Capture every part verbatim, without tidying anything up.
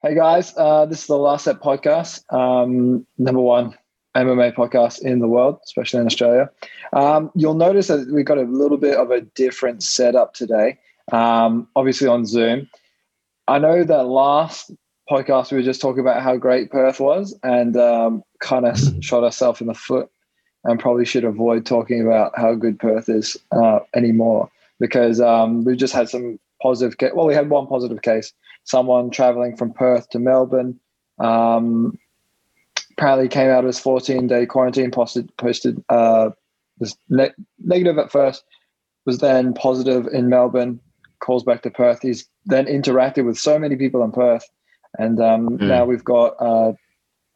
Hey guys, uh, this is the Last Set Podcast, um, number one M M A podcast in the world, especially in Australia. Um, you'll notice that we've got a little bit of a different setup today, um, obviously on Zoom. I know that last podcast we were just talking about how great Perth was and um, kind of shot ourselves in the foot and probably should avoid talking about how good Perth is uh, anymore because um, we've just had some positive case. Well, we had one positive case. Someone traveling from Perth to Melbourne um, apparently came out of his fourteen-day quarantine, posted, posted uh, was ne- negative at first, was then positive in Melbourne, calls back to Perth. He's then interacted with so many people in Perth. And um, mm. now we've got, uh,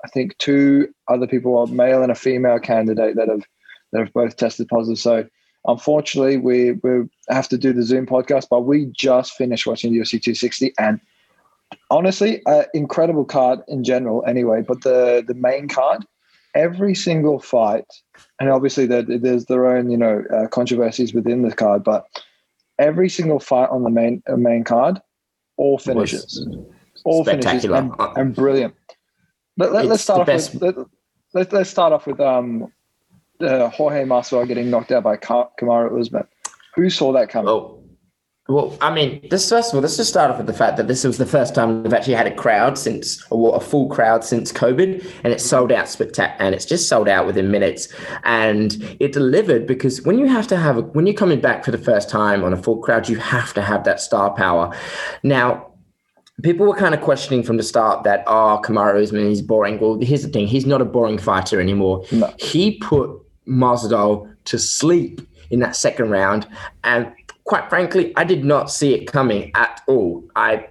I think, two other people, a male and a female candidate that have that have both tested positive. So unfortunately, we, we have to do the Zoom podcast, but we just finished watching U F C two sixty and honestly, uh, incredible card in general anyway, but the, the main card, every single fight, and obviously there, there's their own, you know, uh, controversies within the card, but every single fight on the main uh, main card, all finishes. All finishes and, and brilliant. But let, let's, start off with, let, let, let's start off with um, uh, Jorge Masvidal getting knocked out by Kamaru Usman. Who saw that coming? Oh. Well, I mean, this first of all, let's just start off with the fact that this was the first time we've actually had a crowd since, or a full crowd since COVID, and it sold out spectac- and it's just sold out within minutes. And it delivered because when you have to have, a, when you're coming back for the first time on a full crowd, you have to have that star power. Now, people were kind of questioning from the start that, oh, Kamaru Usman, he's boring. Well, here's the thing. He's not a boring fighter anymore. No. He put Masvidal to sleep in that second round, and quite frankly, I did not see it coming at all. I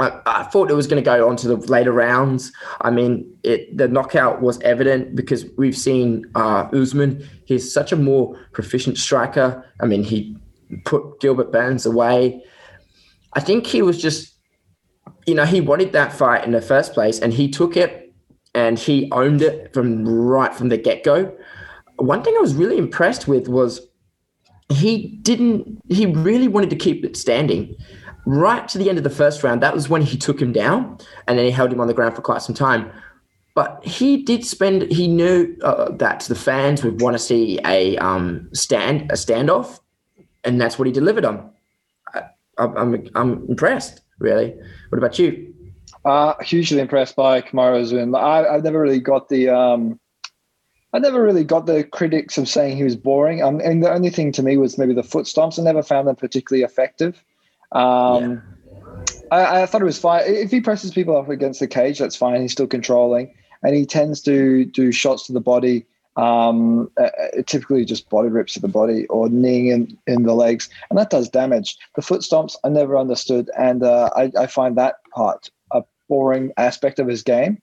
I, I thought it was going to go on to the later rounds. I mean, it, the knockout was evident because we've seen uh, Usman. He's such a more proficient striker. I mean, he put Gilbert Burns away. I think he was just, you know, he wanted that fight in the first place, and he took it and he owned it from right from the get-go. One thing I was really impressed with was He didn't, he really wanted to keep it standing right to the end of the first round. That was when he took him down and then he held him on the ground for quite some time. But he did spend, he knew uh, that the fans would want to see a um, stand, a standoff, and that's what he delivered on. I, I'm, I'm impressed, really. What about you? Uh, hugely impressed by Kamaru Usman. I, I've never really got the, um, I never really got the critics of saying he was boring. Um, and the only thing to me was maybe the foot stomps. I never found them particularly effective. Um, yeah. I, I thought it was fine. If he presses people up against the cage, that's fine. He's still controlling. And he tends to do shots to the body, um, uh, typically just body rips to the body or kneeing in, in the legs. And that does damage. The foot stomps, I never understood. And uh, I, I find that part a boring aspect of his game.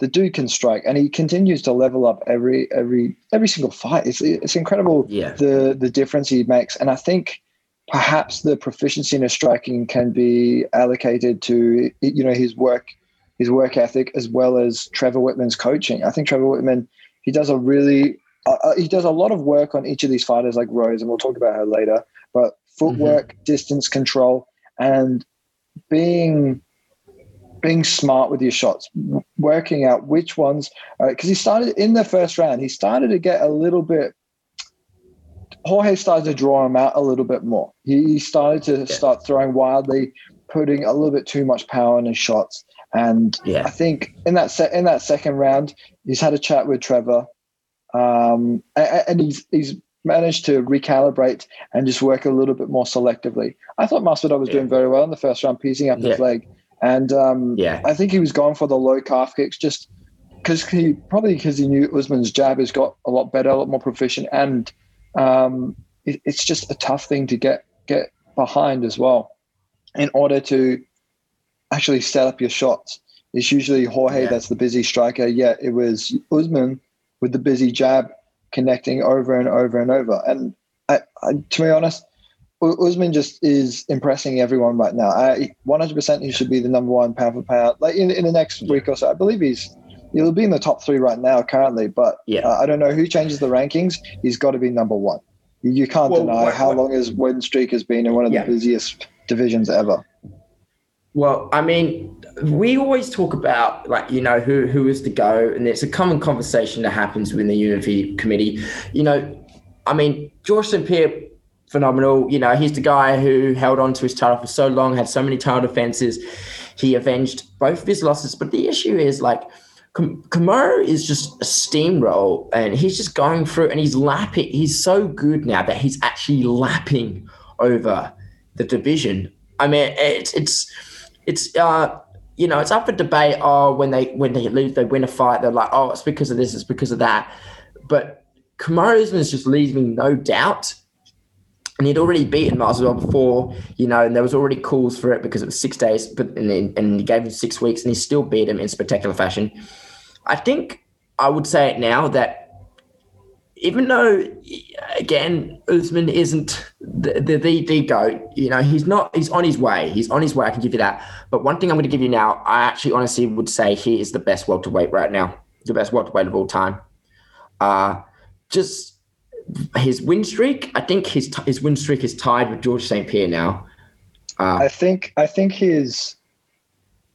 The dude can strike, and he continues to level up every every every single fight. It's it's incredible yeah. the the difference he makes, and I think perhaps the proficiency in his striking can be allocated to you know his work his work ethic as well as Trevor Whitman's coaching. I think Trevor Whitman he does a really uh, he does a lot of work on each of these fighters like Rose, and we'll talk about her later. But footwork, mm-hmm. distance control, and being. being smart with your shots, working out which ones, because uh, he started in the first round, he started to get a little bit, Jorge started to draw him out a little bit more. He, he started to yeah. start throwing wildly, putting a little bit too much power in his shots. And yeah. I think in that se- in that second round, he's had a chat with Trevor um, and, and he's, he's managed to recalibrate and just work a little bit more selectively. I thought Masvidal was yeah. doing very well in the first round, piecing up yeah. his leg. And um, yeah. I think he was going for the low calf kicks just because he probably because he knew Usman's jab has got a lot better, a lot more proficient, and um, it, it's just a tough thing to get get behind as well. In order to actually set up your shots, it's usually Jorge yeah. that's the busy striker. Yeah, it was Usman with the busy jab connecting over and over and over. And I, I, to be honest. Usman just is impressing everyone right now. I one hundred percent he should be the number one pound for pound. Like in, in the next week or so, I believe he's he'll be in the top three right now currently. But yeah. uh, I don't know who changes the rankings. He's got to be number one. You can't well, deny well, how well, long his win streak has been in one of yeah. the busiest divisions ever. Well, I mean, we always talk about, like, you know, who who is to go, and it's a common conversation that happens within the U F C committee. You know, I mean, George Saint Pierre, phenomenal. You know, he's the guy who held on to his title for so long, had so many title defenses. He avenged both of his losses. But the issue is, like, Kamaru is just a steamroll, and he's just going through, and he's lapping. He's so good now that he's actually lapping over the division. I mean, it's it's it's uh you know, it's up for debate. Oh, when they when they lose, they win a fight. They're like, oh, it's because of this, it's because of that. But Kamaru Usman is just leaving no doubt. And he'd already beaten Masvidal before, you know, and there was already calls for it because it was six days, but and, then, and he gave him six weeks, and he still beat him in spectacular fashion. I think I would say it now that even though, again, Usman isn't the the, the, the GOAT, you know, he's not, he's on his way. He's on his way, I can give you that. But one thing I'm going to give you now, I actually honestly would say he is the best welterweight right now, the best welterweight of all time. Uh, just... His win streak, I think his his win streak is tied with George Saint Pierre now. Uh, I think I think his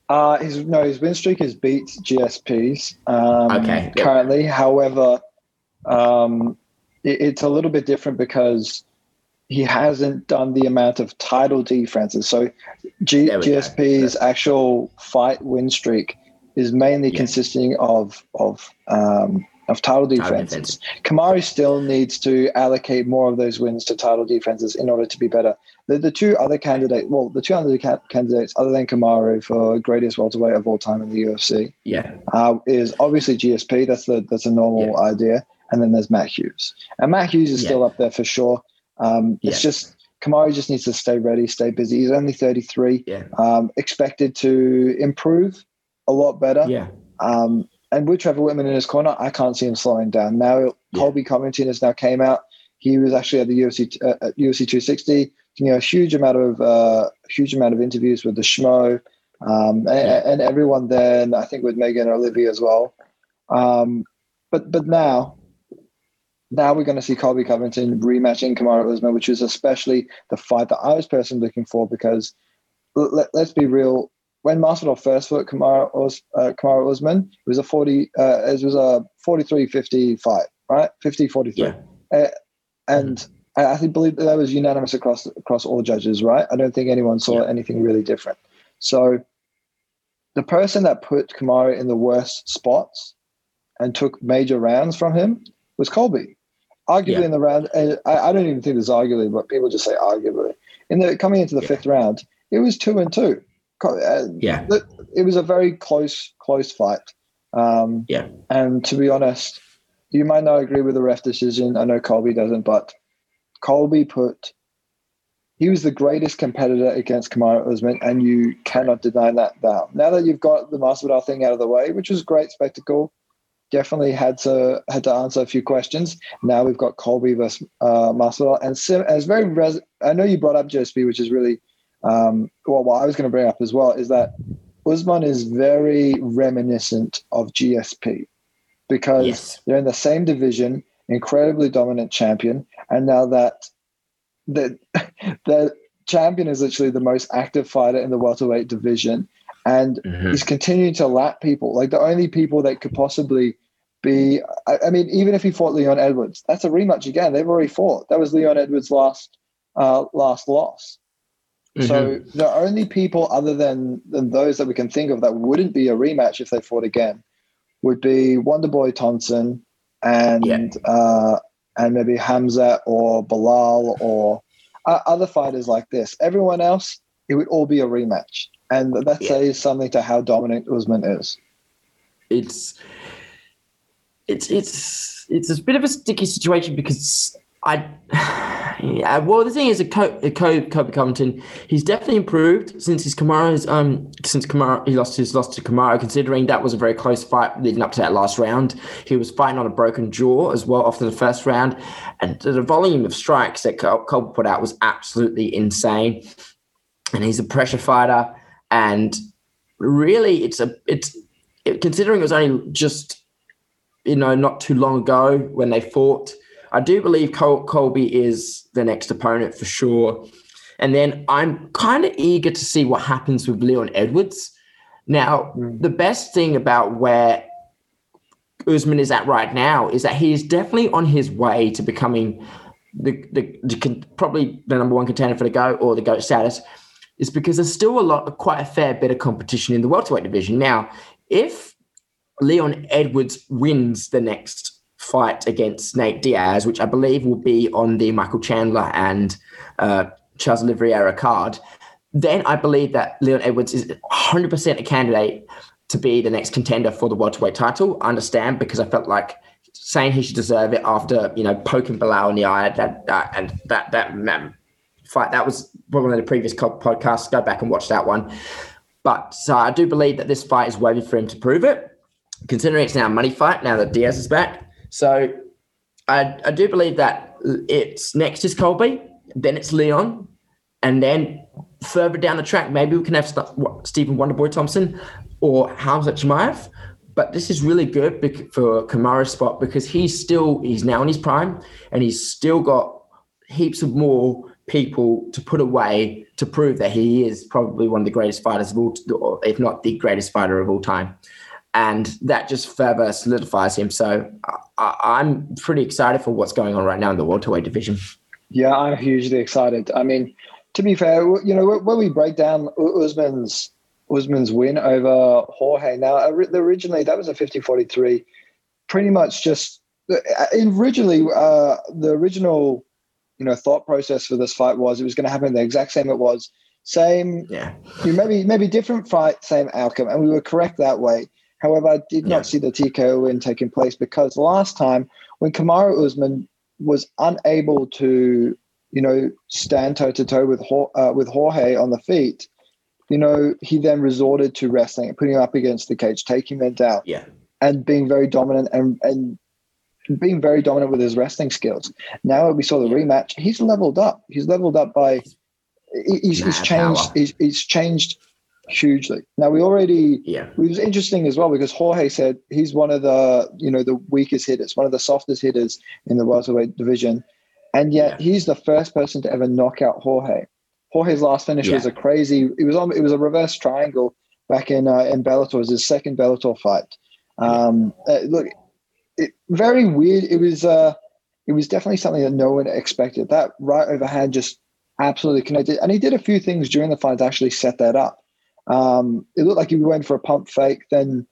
uh his no his win streak is beat G S P's um, okay, yeah. currently. However, um, it, it's a little bit different because he hasn't done the amount of title defenses. So G, G S P's actual fight win streak is mainly yeah. consisting of of. Um, of title defenses. Kamaru still needs to allocate more of those wins to title defenses in order to be better. The, the two other candidates, well, the two other ca- candidates other than Kamaru for greatest welterweight of all time in the U F C yeah. uh, is obviously G S P. That's the that's a normal yeah. idea. And then there's Matt Hughes. And Matt Hughes is yeah. still up there for sure. Um, yeah. It's just, Kamaru just needs to stay ready, stay busy. He's only thirty-three, yeah. um, expected to improve a lot better. Yeah. Um, And with Trevor Whitman in his corner, I can't see him slowing down. Now, yeah. Colby Covington has now came out. He was actually at the U F C uh, at U F C two sixty. You know, a huge amount of uh, huge amount of interviews with the Schmo um, yeah. and, and everyone there, and I think with Megan and Olivia as well. Um, but but now, now we're going to see Colby Covington rematching Kamaru Usman, which is especially the fight that I was personally looking for because let, let's be real. When Masvidal first fought Kamaru, uh, Kamaru Usman, it was a forty, uh, it was a forty-three fifty fight, right? fifty forty-three, yeah. uh, and mm-hmm. I, I believe that, that was unanimous across across all judges, right? I don't think anyone saw yeah. anything really different. So, the person that put Kamaru in the worst spots and took major rounds from him was Colby. Arguably yeah. in the round, uh, I, I don't even think there's arguably, but people just say arguably. In the coming into the yeah. fifth round, it was two and two. Yeah, it was a very close, close fight. Um, yeah, and to be honest, you might not agree with the ref decision. I know Colby doesn't, but Colby put he was the greatest competitor against Kamaru Usman, and you cannot deny that now. Now that you've got the Masvidal thing out of the way, which was a great spectacle, definitely had to had to answer a few questions. Now we've got Colby versus uh, Masvidal, and sim, as very res- I know you brought up J S P, which is really. Um, well, what I was going to bring up as well is that Usman is very reminiscent of G S P because yes. they're in the same division, incredibly dominant champion, and now that the the champion is literally the most active fighter in the welterweight division, and mm-hmm. he's continuing to lap people. Like the only people that could possibly be, I, I mean, even if he fought Leon Edwards, that's a rematch again. They've already fought. That was Leon Edwards' last uh, last loss. So mm-hmm. the only people other than, than those that we can think of that wouldn't be a rematch if they fought again would be Wonderboy Thompson and yeah. uh, and maybe Hamza or Bilal or uh, other fighters like this. Everyone else, it would all be a rematch. And that yeah. says something to how dominant Usman is. It's it's it's it's a bit of a sticky situation because I... Yeah, well, the thing is, a Kobe Covington, he's definitely improved since his Kamaru's um since Kamaru he lost his loss to Kamaru. Considering that was a very close fight leading up to that last round, he was fighting on a broken jaw as well after the first round, and the volume of strikes that Colby put out was absolutely insane. And he's a pressure fighter, and really, it's a it's it, considering it was only just you know not too long ago when they fought. I do believe Col- Colby is the next opponent for sure. And then I'm kind of eager to see what happens with Leon Edwards Now, mm. the best thing about where Usman is at right now is that he is definitely on his way to becoming the, the, the probably the number one contender for the GOAT or the GOAT status, is because there's still a lot, quite a fair bit of competition in the welterweight division. Now, if Leon Edwards wins the next fight against Nate Diaz, which I believe will be on the Michael Chandler and uh, Charles Oliveira card, then I believe that Leon Edwards is one hundred percent a candidate to be the next contender for the welterweight title. I understand, because I felt like saying he should deserve it after, you know, poking Bilal in the eye, that, that and that that um, fight, that was one of the previous podcasts. Go back and watch that one. But so I do believe that this fight is waiting for him to prove it, considering it's now a money fight, now that Diaz is back. So I, I do believe that it's next is Colby, then it's Leon, and then further down the track, maybe we can have St- what, Stephen Wonderboy Thompson or Hamzat Chimaev. But this is really good bec- for Kamaru's spot, because he's still, he's now in his prime, and he's still got heaps of more people to put away to prove that he is probably one of the greatest fighters of all, or if not the greatest fighter of all time. And that just further solidifies him. So I, I'm pretty excited for what's going on right now in the welterweight division. Yeah, I'm hugely excited. I mean, to be fair, you know, when we break down Usman's Usman's win over Jorge, now originally that was a fifty forty-three, pretty much just originally uh, the original, you know, thought process for this fight was it was going to happen the exact same it was, same, yeah, you know, maybe maybe different fight, same outcome, and we were correct that way. However, I did yeah. not see the T K O win taking place, because last time when Kamaru Usman was unable to, you know, stand toe to toe with uh, with Jorge on the feet, you know, he then resorted to wrestling, putting him up against the cage, taking him down, yeah, and being very dominant and and being very dominant with his wrestling skills. Now we saw the yeah. rematch. He's leveled up. He's leveled up by. He's, nah, he's changed. He's, he's changed hugely. Now we already. Yeah. It was interesting as well, because Jorge said he's one of the, you know, the weakest hitters, one of the softest hitters in the welterweight division. And yet yeah. he's the first person to ever knock out Jorge. Jorge's last finish yeah. was a crazy. It was on. It was a reverse triangle back in uh, in Bellator. It was his second Bellator fight. Um, yeah. uh, look, it, very weird. It was. Uh, it was definitely something that no one expected. That right overhand just absolutely connected. And he did a few things during the fight to actually set that up. Um, it looked like he went for a pump fake, then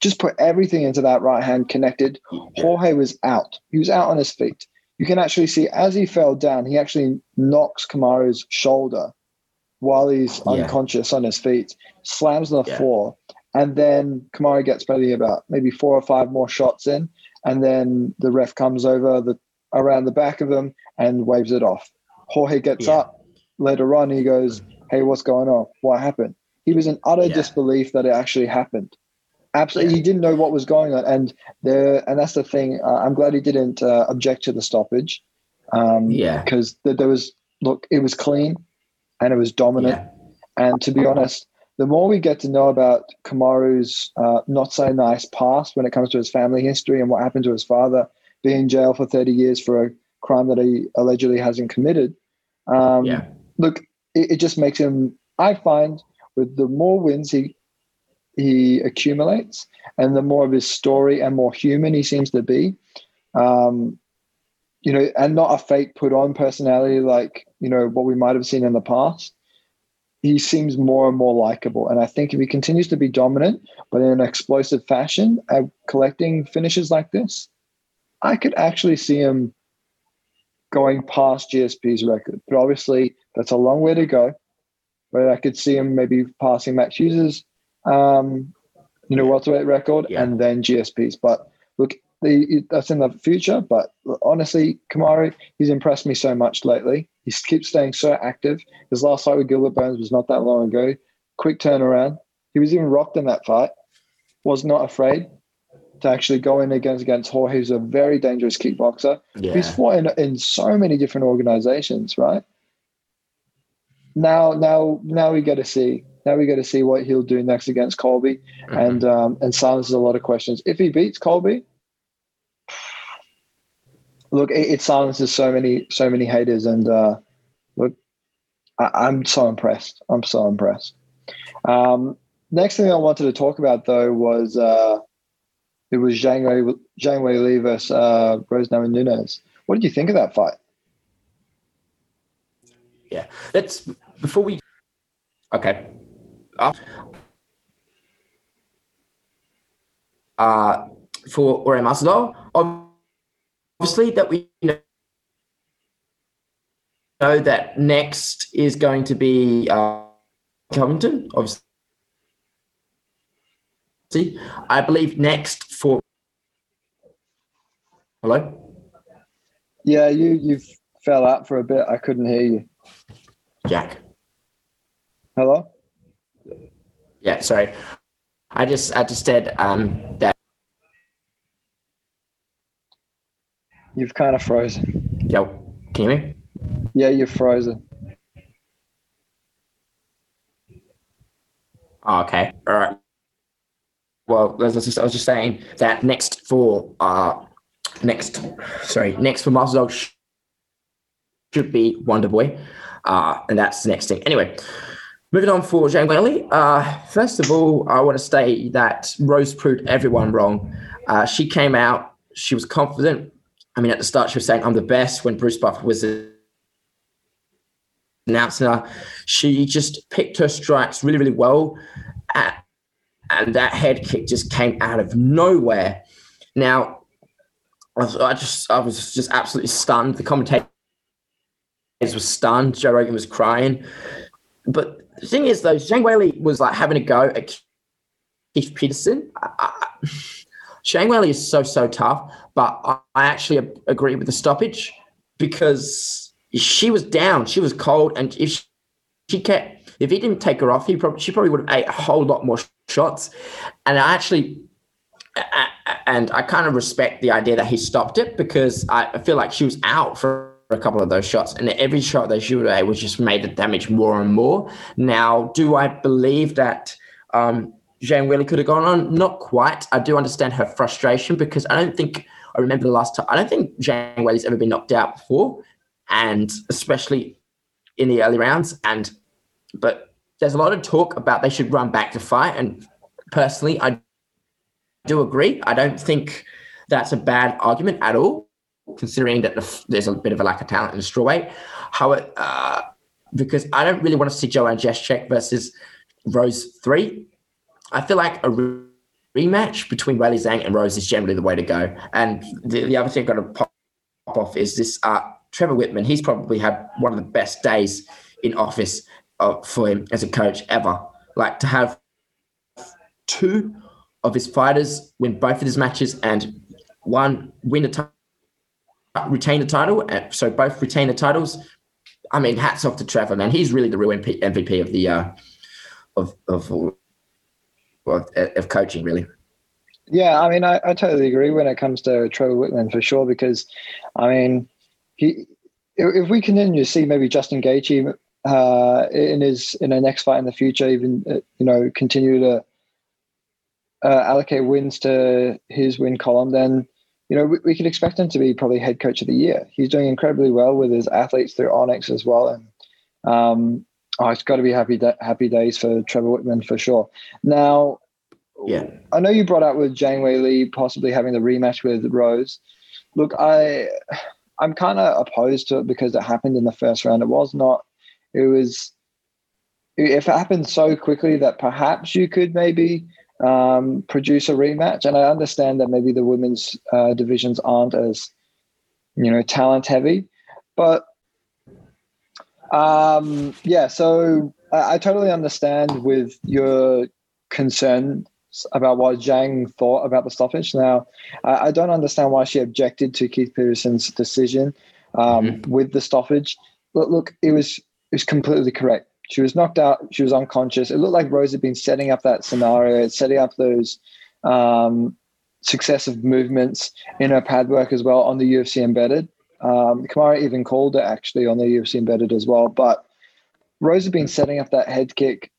just put everything into that right hand, connected. Jorge was out. He was out on his feet. You can actually see as he fell down, he actually knocks Kamaru's shoulder while he's yeah. unconscious on his feet, slams on the yeah. floor, and then Kamaru gets probably about maybe four or five more shots in, and then the ref comes over the around the back of him and waves it off. Jorge gets yeah. up later on. He goes, "Hey, what's going on? What happened?" He was in utter yeah. disbelief that it actually happened. Absolutely, yeah. he didn't know what was going on, and there, and that's the thing. Uh, I'm glad he didn't uh, object to the stoppage, um, yeah, because th- there was look, it was clean, and it was dominant. Yeah. And to be honest, the more we get to know about Kamaru's uh, not so nice past when it comes to his family history and what happened to his father being in jail for thirty years for a crime that he allegedly hasn't committed. Um, yeah. Look, it, it just makes him. I find with the more wins he. he accumulates, and the more of his story and more human he seems to be, um, you know, and not a fake put on personality like, you know, what we might have seen in the past. He seems more and more likable, and I think if he continues to be dominant but in an explosive fashion and collecting finishes like this, I could actually see him going past G S P's record. But obviously that's a long way to go, but I could see him maybe passing Max Hughes' Um, you know, welterweight record, yeah. and then G S P's. But look, the, that's in the future. But honestly, Kamaru, he's impressed me so much lately. He keeps staying so active. His last fight with Gilbert Burns was not that long ago. Quick turnaround. He was even rocked in that fight. Was not afraid to actually go in against against Jorge, who's a very dangerous kickboxer. Yeah. He's fought in, in so many different organizations, right? Now, now, now we get to see. Now we got to see what he'll do next against Colby, mm-hmm. and um, and silences a lot of questions. If he beats Colby, look, it, it silences so many so many haters. And uh, look, I, I'm so impressed. I'm so impressed. Um, next thing I wanted to talk about, though, was uh, it was Zhang Weili, Zhang Weili versus uh, Rose Namajunas. What did you think of that fight? Yeah, that's before we. Okay. Uh, uh, for Uriah Masvidal, obviously that we know that next is going to be uh, Covington, obviously. I believe next for hello. Yeah, you you fell out for a bit. I couldn't hear you, Jack. Hello. Yeah, sorry. I just I just said um, that you've kind of frozen. Yo, can you hear me? Yeah, you're frozen. Oh, okay. All right. Well, I was just, I was just saying that next for uh, next, sorry, next for Masvidal should be Wonderboy, uh, and that's the next thing. Anyway, moving on for Zhang Weili. Uh, first of all, I want to say that Rose proved everyone wrong. Uh, she came out, she was confident. I mean, at the start, she was saying, "I'm the best." When Bruce Buffer was announcing her, she just picked her strikes really, really well. At, And that head kick just came out of nowhere. Now, I just I was just absolutely stunned. The commentators were stunned. Joe Rogan was crying. But the thing is, though, Zhang Weili was like having a go at Keith Peterson. I, I, Zhang Weili is so, so tough. But I, I actually agree with the stoppage because she was down. She was cold. And if she, she kept, if he didn't take her off, he probably she probably would have ate a whole lot more shots. And I actually and I kind of respect the idea that he stopped it because I feel like she was out for a couple of those shots, and every shot that she would have was just made the damage more and more. Now, do I believe that um Zhang Weili could have gone on? Not quite. I do understand her frustration because I don't think I remember the last time I don't think Zhang Weili's ever been knocked out before, and especially in the early rounds. And but there's a lot of talk about they should run back the fight. And personally, I do agree. I don't think that's a bad argument at all, considering that the, there's a bit of a lack of talent in strawweight. How it, uh, because I don't really want to see Joanne Jędrzejczyk versus Rose three. I feel like a re- rematch between Weili Zhang and Rose is generally the way to go. And the, the other thing I've got to pop, pop off is this uh, Trevor Whitman. He's probably had one of the best days in office for him as a coach ever. Like, to have two of his fighters win both of his matches and one win a t- retain the title, and so both retain the titles. I mean, hats off to Trevor, man. He's really the real M V P of the uh, of of of, of coaching, really. Yeah, I mean, I, I totally agree when it comes to Trevor Whitman for sure, because I mean, he if we continue to see maybe Justin Gaethje Uh, in his in a next fight in the future, even uh, you know, continue to uh, allocate wins to his win column, then you know we, we could expect him to be probably head coach of the year. He's doing incredibly well with his athletes through Onyx as well, and um, oh, it's got to be happy da- happy days for Trevor Whitman for sure. Now, yeah, I know you brought up with Zhang Weili possibly having the rematch with Rose. Look, I I'm kind of opposed to it because it happened in the first round. It was not. It was, if it happened so quickly that perhaps you could maybe um, produce a rematch. And I understand that maybe the women's uh, divisions aren't as, you know, talent heavy, but um, yeah. So I, I totally understand with your concerns about what Zhang thought about the stoppage. Now, I, I don't understand why she objected to Keith Peterson's decision um, mm-hmm. with the stoppage. But look, it was. It was completely correct. She was knocked out. She was unconscious. It looked like Rose had been setting up that scenario, setting up those um, successive movements in her pad work as well on the U F C Embedded. Um, Kamaru even called it actually on the U F C Embedded as well. But Rose had been setting up that head kick,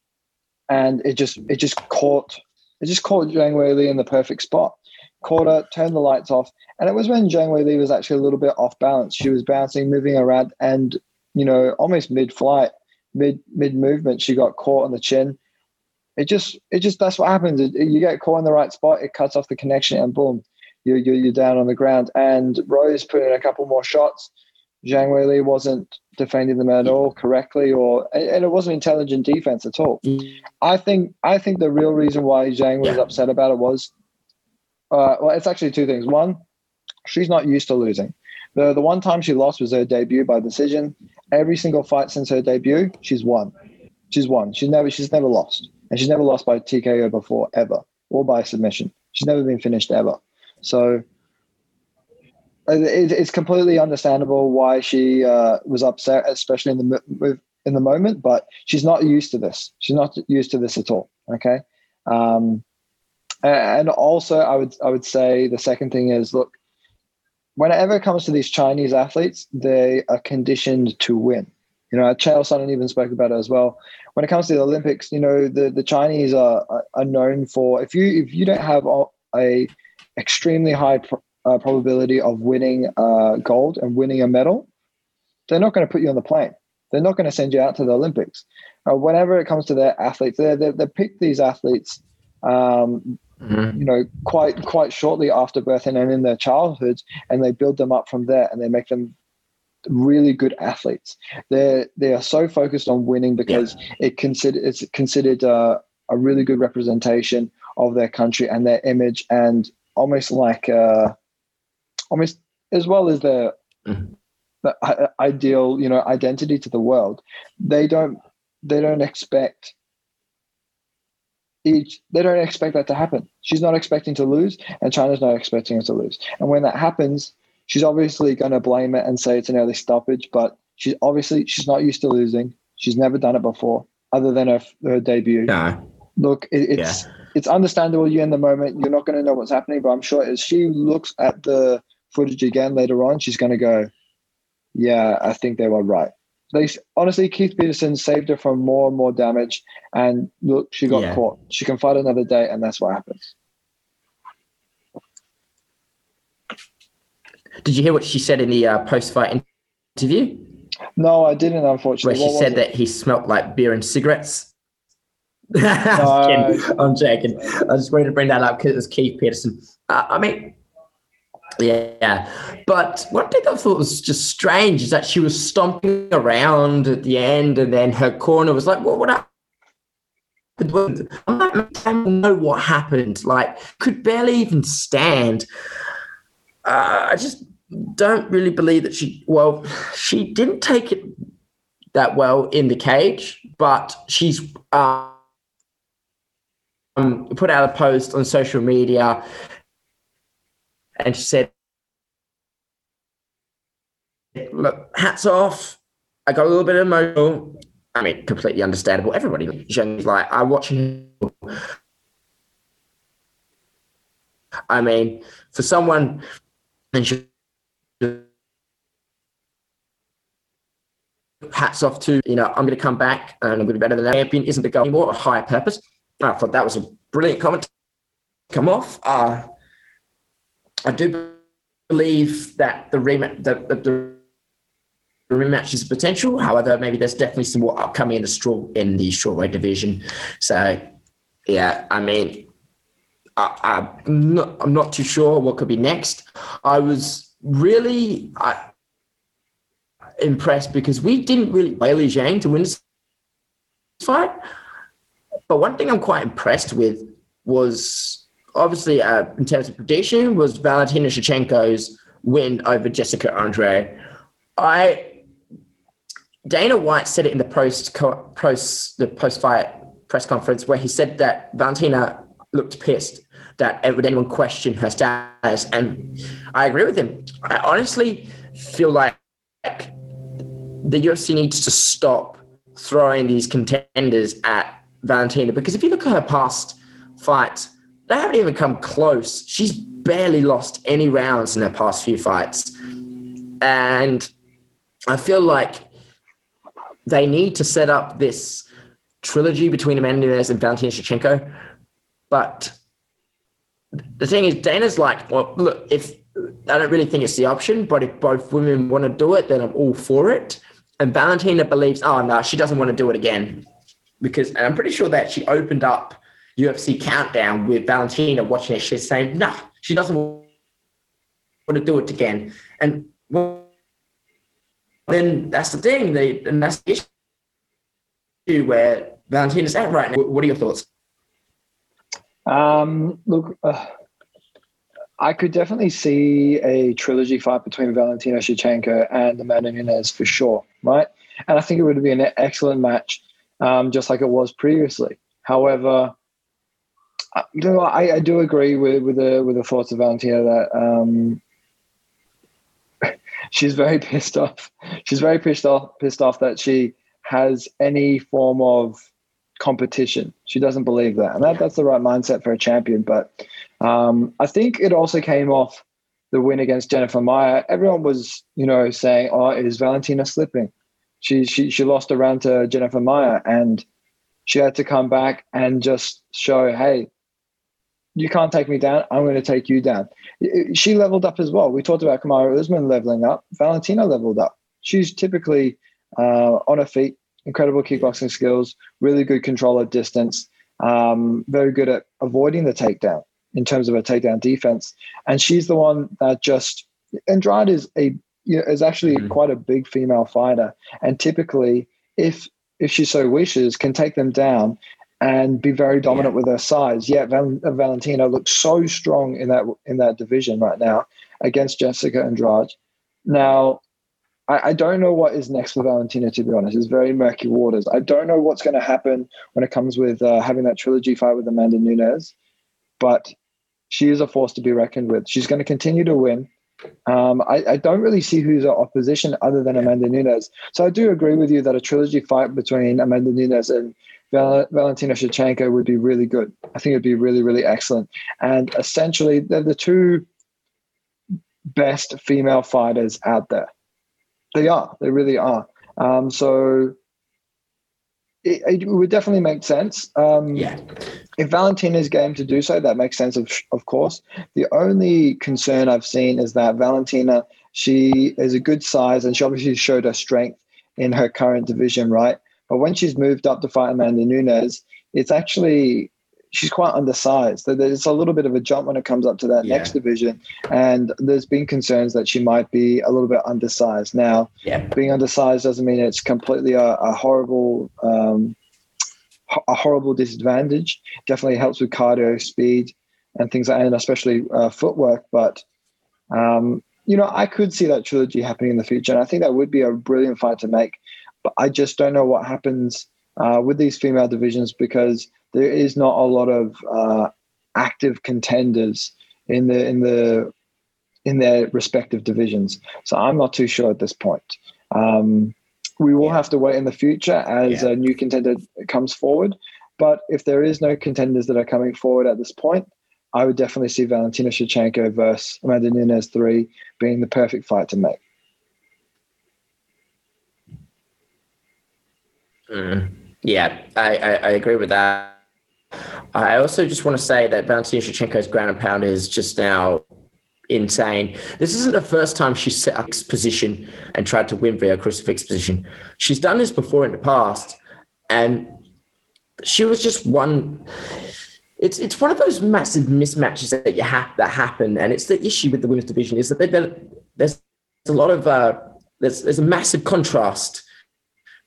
and it just it just caught it just caught Zhang Weili in the perfect spot. Caught her, turned the lights off, and it was when Zhang Weili was actually a little bit off balance. She was bouncing, moving around, and you know, almost mid-flight, mid, mid-movement, she got caught on the chin. It just, it just, that's what happens. It, you get caught in the right spot. It cuts off the connection and boom, you're, you're, you're down on the ground. And Rose put in a couple more shots. Zhang Weili wasn't defending them at all correctly, or and it wasn't intelligent defense at all. I think I think the real reason why Zhang was upset about it was, uh, well, it's actually two things. One, she's not used to losing. The the one time she lost was her debut by decision. Every single fight since her debut, she's won. She's won. She's never she's never lost, and she's never lost by T K O before ever, or by submission. She's never been finished ever. So. It's completely understandable why she uh, was upset, especially in the in the moment. But she's not used to this. She's not used to this at all. Okay, um, and also I would I would say the second thing is, look, whenever it comes to these Chinese athletes, they are conditioned to win. You know, Chael Sonnen even spoke about it as well. When it comes to the Olympics, you know, the, the Chinese are are known for if you if you don't have a extremely high pr- Uh, probability of winning uh, gold and winning a medal, they're not going to put you on the plane. They're not going to send you out to the Olympics. Uh, whenever it comes to their athletes, they they they pick these athletes, um, mm-hmm. you know, quite quite shortly after birth and, and in their childhoods, and they build them up from there, and they make them really good athletes. They they are so focused on winning because yeah. it consider it's considered uh, a really good representation of their country and their image, and almost like. Uh, Almost as well as their, mm-hmm. the ideal, you know, identity to the world. They don't. They don't expect. Each. They don't expect that to happen. She's not expecting to lose, and China's not expecting her to lose. And when that happens, she's obviously going to blame it and say it's an early stoppage. But she's obviously she's not used to losing. She's never done it before, other than her her debut. No. Look, it, it's yeah. it's understandable. You're in the moment. You're not going to know what's happening. But I'm sure as she looks at the footage again later on, she's going to go, yeah, I think they were right. They honestly, Keith Peterson saved her from more and more damage, and look, she got yeah. caught. She can fight another day, and that's what happens. Did you hear what she said in the uh, post-fight interview? No, I didn't, unfortunately. Where she said it? that he smelt like beer and cigarettes. No. I'm joking. I'm joking. I just wanted to bring that up because it was Keith Peterson. Uh, I mean. Yeah, but one thing I thought was just strange is that she was stomping around at the end, and then her corner was like, well, what happened? I'm not, I don't know what happened. Like, could barely even stand. Uh, I just don't really believe that she, well, she didn't take it that well in the cage, but she's uh, um, put out a post on social media. And she said, look, hats off. I got a little bit emotional. I mean, completely understandable. Everybody, she's like, I'm watching. I mean, for someone, and she, hats off to, you know, I'm going to come back and I'm going to be better than that. Champion isn't the goal anymore, a higher purpose. I thought that was a brilliant comment. Come off. Uh, I do believe that the rematch, the, the, the rematch is potential. However, maybe there's definitely some more upcoming in the straw in the strawweight division. So, yeah, I mean, I, I'm not, I'm not too sure what could be next. I was really I, impressed because we didn't really Bailey Zhang to win this fight. But one thing I'm quite impressed with was. Obviously, uh, in terms of prediction, was Valentina Shevchenko's win over Jessica Andrade. I Dana White said it in the post co- post the post fight press conference where he said that Valentina looked pissed that would anyone question her status, and I agree with him. I honestly feel like the U F C needs to stop throwing these contenders at Valentina, because if you look at her past fights. They haven't even come close. She's barely lost any rounds in her past few fights. And I feel like they need to set up this trilogy between Amanda Nunes and Valentina Shevchenko. But the thing is, Dana's like, well, look, if I don't really think it's the option, but if both women want to do it, then I'm all for it. And Valentina believes, oh, no, she doesn't want to do it again. because, and I'm pretty sure that she opened up U F C Countdown with Valentina watching it. She's saying, no, she doesn't want to do it again. And well, then that's the thing. They, and that's the issue where Valentina's at right now. What are your thoughts? Um, look, uh, I could definitely see a trilogy fight between Valentina Shevchenko and Amanda Nunes for sure, right? And I think it would be an excellent match, um, just like it was previously. However, you know, I, I do agree with with the with the thoughts of Valentina that um, she's very pissed off. She's very pissed off, pissed off that she has any form of competition. She doesn't believe that, and that, that's the right mindset for a champion. But um, I think it also came off the win against Jennifer Maia. Everyone was, you know, saying, "Oh, is Valentina slipping? She she she lost a round to Jennifer Maia, and she had to come back and just show, hey, you can't take me down. I'm going to take you down." She leveled up as well. We talked about Kamaru Usman leveling up. Valentina leveled up. She's typically uh, on her feet. Incredible kickboxing skills, really good control of distance, um, very good at avoiding the takedown in terms of her takedown defense. And she's the one that just – Andrade is a you know, is actually mm-hmm. quite a big female fighter, and typically, if if she so wishes, can take them down and be very dominant yeah. with her size. Yeah, Val- Valentina looks so strong in that in that division right now against Jessica Andrade. Now – I don't know what is next for Valentina, to be honest. It's very murky waters. I don't know what's going to happen when it comes with uh, having that trilogy fight with Amanda Nunes, but she is a force to be reckoned with. She's going to continue to win. Um, I, I don't really see who's her opposition other than Amanda Nunes. So I do agree with you that a trilogy fight between Amanda Nunes and Val- Valentina Shevchenko would be really good. I think it'd be really, really excellent. And essentially, they're the two best female fighters out there. They are. They really are. Um, so it, it would definitely make sense. Um, yeah. If Valentina's game to do so, that makes sense, of, of course. The only concern I've seen is that Valentina, she is a good size, and she obviously showed her strength in her current division, right? But when she's moved up to fight Amanda Nunes, it's actually she's quite undersized. So there's a little bit of a jump when it comes up to that yeah. next division. And there's been concerns that she might be a little bit undersized. Now, yeah. being undersized doesn't mean it's completely a, a horrible um, a horrible disadvantage. Definitely helps with cardio, speed, and things like that, and especially uh, footwork. But, um, you know, I could see that trilogy happening in the future. And I think that would be a brilliant fight to make. But I just don't know what happens uh, with these female divisions, because there is not a lot of uh, active contenders in the in the in their respective divisions, so I'm not too sure at this point. Um, we will yeah. have to wait in the future as yeah. a new contender comes forward. But if there is no contenders that are coming forward at this point, I would definitely see Valentina Shevchenko versus Amanda Nunes three being the perfect fight to make. Mm. Yeah, I, I, I agree with that. I also just want to say that Valentina Shevchenko's ground and pound is just now insane. This isn't the first time she's set up this position and tried to win via crucifix position. She's done this before in the past, and she was just one. It's it's one of those massive mismatches that you have that happen, and it's the issue with the women's division is that they, they, there's a lot of uh, there's there's a massive contrast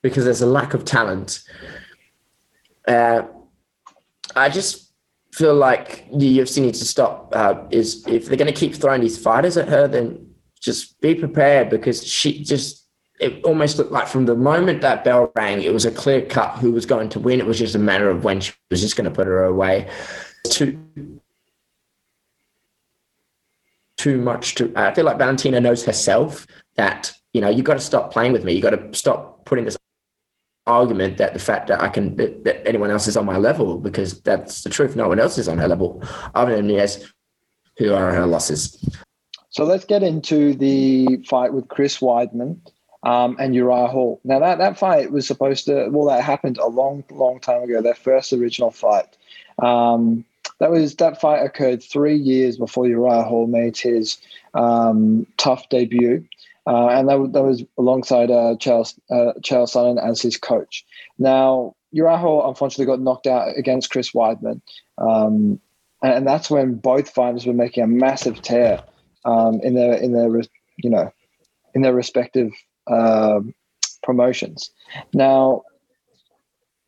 because there's a lack of talent. Uh, I just feel like the U F C needs to stop. Uh, is if they're going to keep throwing these fighters at her, then just be prepared, because she just it almost looked like from the moment that bell rang, it was a clear cut who was going to win. It was just a matter of when she was just going to put her away. Too, too much. To I feel like Valentina knows herself that you know you got to stop playing with me. You got to stop putting this argument that the fact that I can that, that anyone else is on my level, because that's the truth. No one else is on her level other than Nunes, who are her losses. So let's get into the fight with Chris Weidman um, and Uriah Hall. Now that that fight was supposed to well that happened a long long time ago. Their first original fight um, that was that fight occurred three years before Uriah Hall made his um, tough debut. Uh, and that, that was alongside uh, Chael, uh, Chael Sonnen as his coach. Now, Uriah Hall unfortunately got knocked out against Chris Weidman. Um, and, and that's when both fighters were making a massive tear um, in their, in their, you know, in their respective uh, promotions. Now,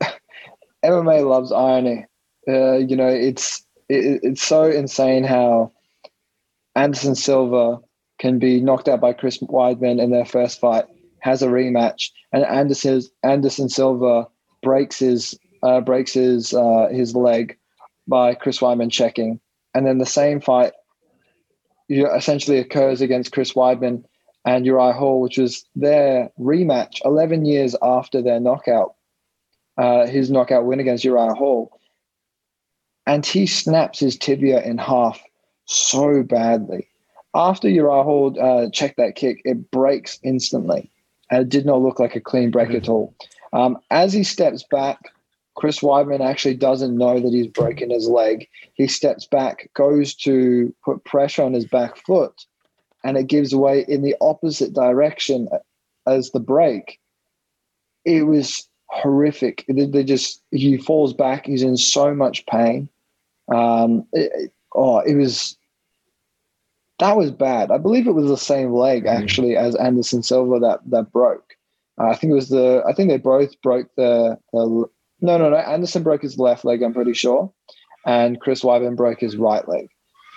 M M A loves irony. Uh, you know, it's, it, it's so insane how Anderson Silva can be knocked out by Chris Weidman in their first fight, has a rematch, and Anderson Anderson Silva breaks his uh, breaks his uh, his leg by Chris Weidman checking, and then the same fight essentially occurs against Chris Weidman and Uriah Hall, which was their rematch eleven years after their knockout, uh, his knockout win against Uriah Hall, and he snaps his tibia in half so badly. After Uriah Hall uh, checked that kick, it breaks instantly. And it did not look like a clean break mm-hmm. at all. Um, as he steps back, Chris Weidman actually doesn't know that he's broken his leg. He steps back, goes to put pressure on his back foot, and it gives way in the opposite direction as the break. It was horrific. They, they just he falls back. He's in so much pain. Um, it, oh, it was... That was bad. I believe it was the same leg actually as Anderson Silva that that broke. Uh, I think it was the. I think they both broke the, the. No, no, no. Anderson broke his left leg. I'm pretty sure, and Chris Weidman broke his right leg.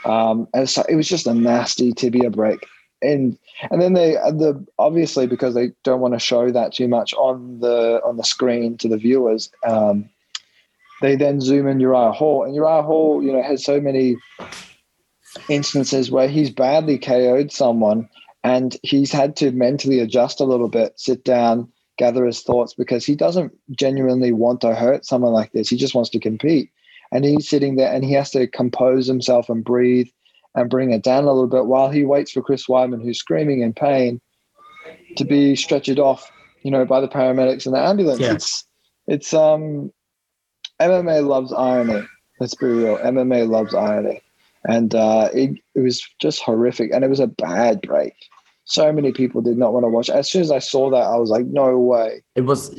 Um, and so it was just a nasty tibia break. And and then they the obviously because they don't want to show that too much on the on the screen to the viewers. Um, they then zoom in Uriah Hall, and Uriah Hall, you know, has so many instances where he's badly K O'd someone and he's had to mentally adjust a little bit, sit down, gather his thoughts, because he doesn't genuinely want to hurt someone like this. He just wants to compete. And he's sitting there and he has to compose himself and breathe and bring it down a little bit while he waits for Chris Weidman, who's screaming in pain, to be stretched off, you know, by the paramedics and the ambulance. Yeah. It's, it's, um, M M A loves irony. Let's be real. M M A loves irony. And uh, it, it was just horrific. And it was a bad break. So many people did not want to watch. As soon as I saw that, I was like, no way. It was...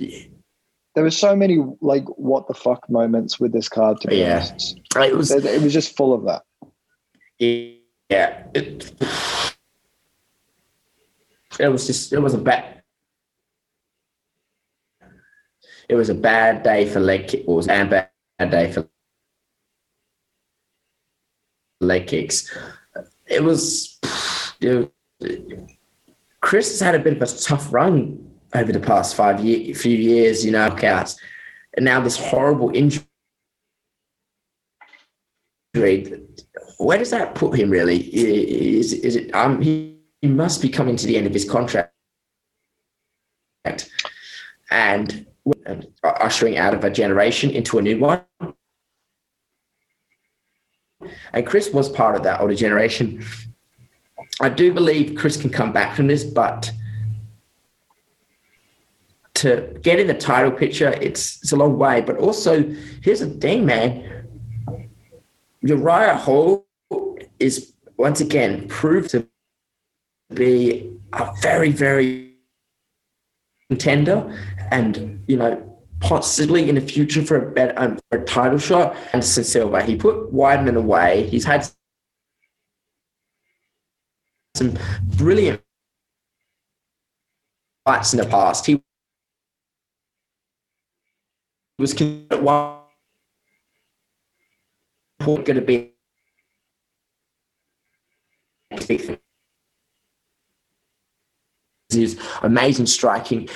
There were so many, like, what the fuck moments with this card, to be yeah. honest. It was, it, it was just full of that. Yeah. It, it was just... It was a bad... It was a bad day for leg kick. It was a bad day for leg kicks. It was, you know, Chris has had a bit of a tough run over the past five year, few years, you know, knockouts, and now this horrible injury. Where does that put him? Really, is is it? Um, he, he must be coming to the end of his contract, and ushering out of a generation into a new one. And Chris was part of that older generation. I do believe Chris can come back from this, but to get in the title picture, it's it's a long way. But also, here's the thing, man. Uriah Hall is, once again, proved to be a very, very contender and, you know, possibly in the future for a better um, for a title shot. Anderson Silva, he put Weidman away. He's had some brilliant fights in the past. He was considered one going to be his amazing striking.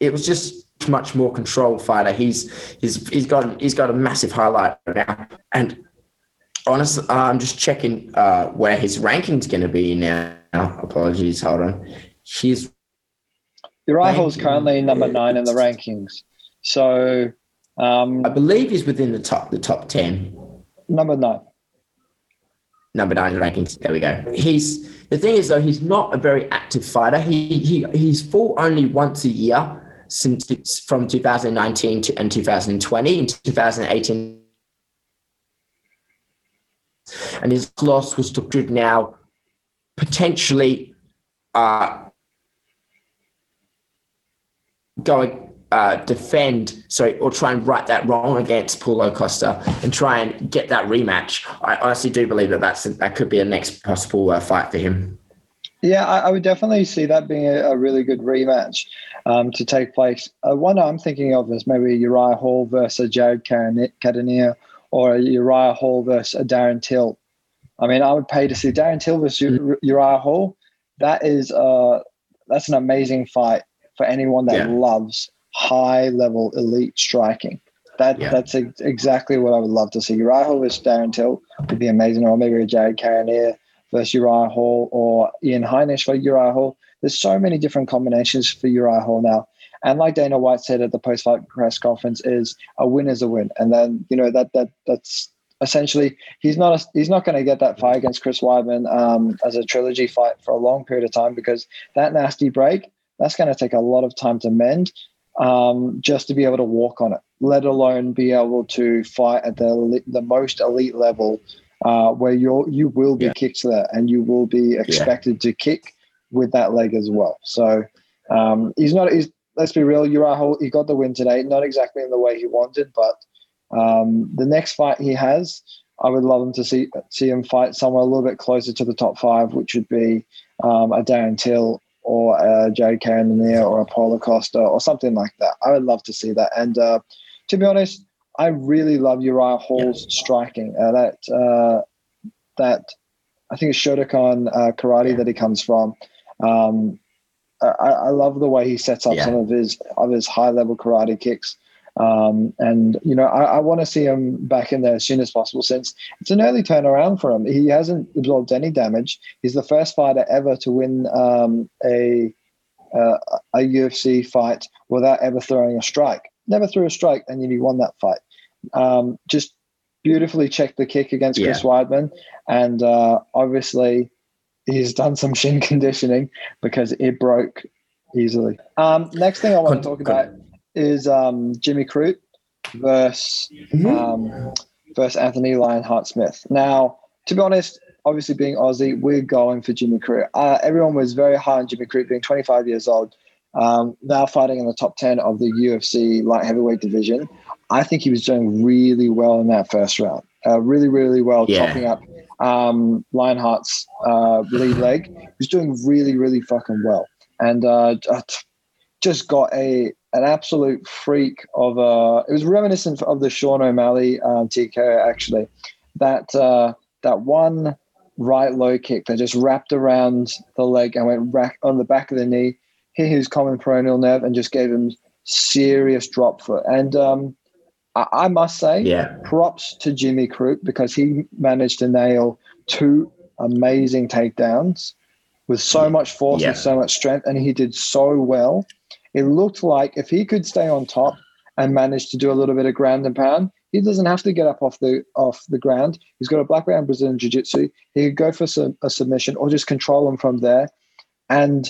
It was just much more controlled fighter. He's he's he's got he's got a massive highlight now. And honestly, I'm just checking uh, where his ranking's going to be now. Apologies, hold on. His Uriah Hall's currently number nine in the rankings. So um, I believe he's within the top the top ten. Number nine. Number nine in the rankings. There we go. He's the thing is though he's not a very active fighter. He he he's full only once a year. Since it's from two thousand nineteen to and two thousand twenty and two thousand eighteen, and his loss was to now potentially uh, going uh, defend, sorry, or try and right that wrong against Paulo Costa and try and get that rematch. I honestly do believe that that's a, that could be a next possible uh, fight for him. Yeah, I, I would definitely see that being a, a really good rematch um, to take place. Uh, one I'm thinking of is maybe Uriah Hall versus Jared Cannonier, or Uriah Hall versus Darren Till. I mean, I would pay to see Darren Till versus U- Uriah Hall. That is uh, that's an amazing fight for anyone that yeah. loves high-level elite striking. That yeah. That's ex- exactly what I would love to see. Uriah Hall versus Darren Till would be amazing, or maybe a Jared Cannonier versus Uriah Hall, or Ian Heinisch for Uriah Hall. There's so many different combinations for Uriah Hall now. And like Dana White said at the post-fight press conference, is a win is a win. And then, you know, that that that's essentially he's not a, he's not going to get that fight against Chris Weidman um, as a trilogy fight for a long period of time, because that nasty break, that's going to take a lot of time to mend um, just to be able to walk on it, let alone be able to fight at the the most elite level uh, where you're, you will be yeah. kicked there, and you will be expected yeah. to kick with that leg as well. So um, he's not – he's let's be real, Uriah Hall, he got the win today, not exactly in the way he wanted, but um, the next fight he has, I would love him to see see him fight somewhere a little bit closer to the top five, which would be um, a Darren Till or a Jared Cannonier or a Paulo Costa or something like that. I would love to see that. And uh, to be honest, I really love Uriah Hall's yeah. striking. Uh, that, uh, that I think it's Shotokan uh, karate yeah. that he comes from. Um I, I love the way he sets up yeah. some of his of his high level karate kicks, um, and you know I, I want to see him back in there as soon as possible. Since it's an early turnaround for him, he hasn't absorbed any damage. He's the first fighter ever to win um, a uh, a U F C fight without ever throwing a strike. Never threw a strike, and then he won that fight. Um, just beautifully checked the kick against yeah. Chris Weidman, and uh, obviously. He's done some shin conditioning because it broke easily. Um, next thing I want to talk about is um, Jimmy Crute versus, um, versus Anthony Lionheart Smith. Now, to be honest, obviously being Aussie, we're going for Jimmy Crute. Uh, everyone was very high on Jimmy Crute being twenty-five years old, um, now fighting in the top ten of the U F C light heavyweight division. I think he was doing really well in that first round. Uh, really, really well, yeah. topping up um, Lionheart's uh, lead leg. He was doing really, really fucking well. And uh, just got a an absolute freak of a – it was reminiscent of the Sean O'Malley um, T K O, actually. That, uh, that one right low kick that just wrapped around the leg and went back on the back of the knee, hit his common peroneal nerve and just gave him serious drop foot. And um, – I must say, yeah. props to Jimmy Crute, because he managed to nail two amazing takedowns with so much force yeah. and so much strength, and he did so well. It looked like if he could stay on top and manage to do a little bit of ground and pound, he doesn't have to get up off the off the ground. He's got a black belt in Brazilian Jiu-Jitsu. He could go for some, a submission or just control him from there. And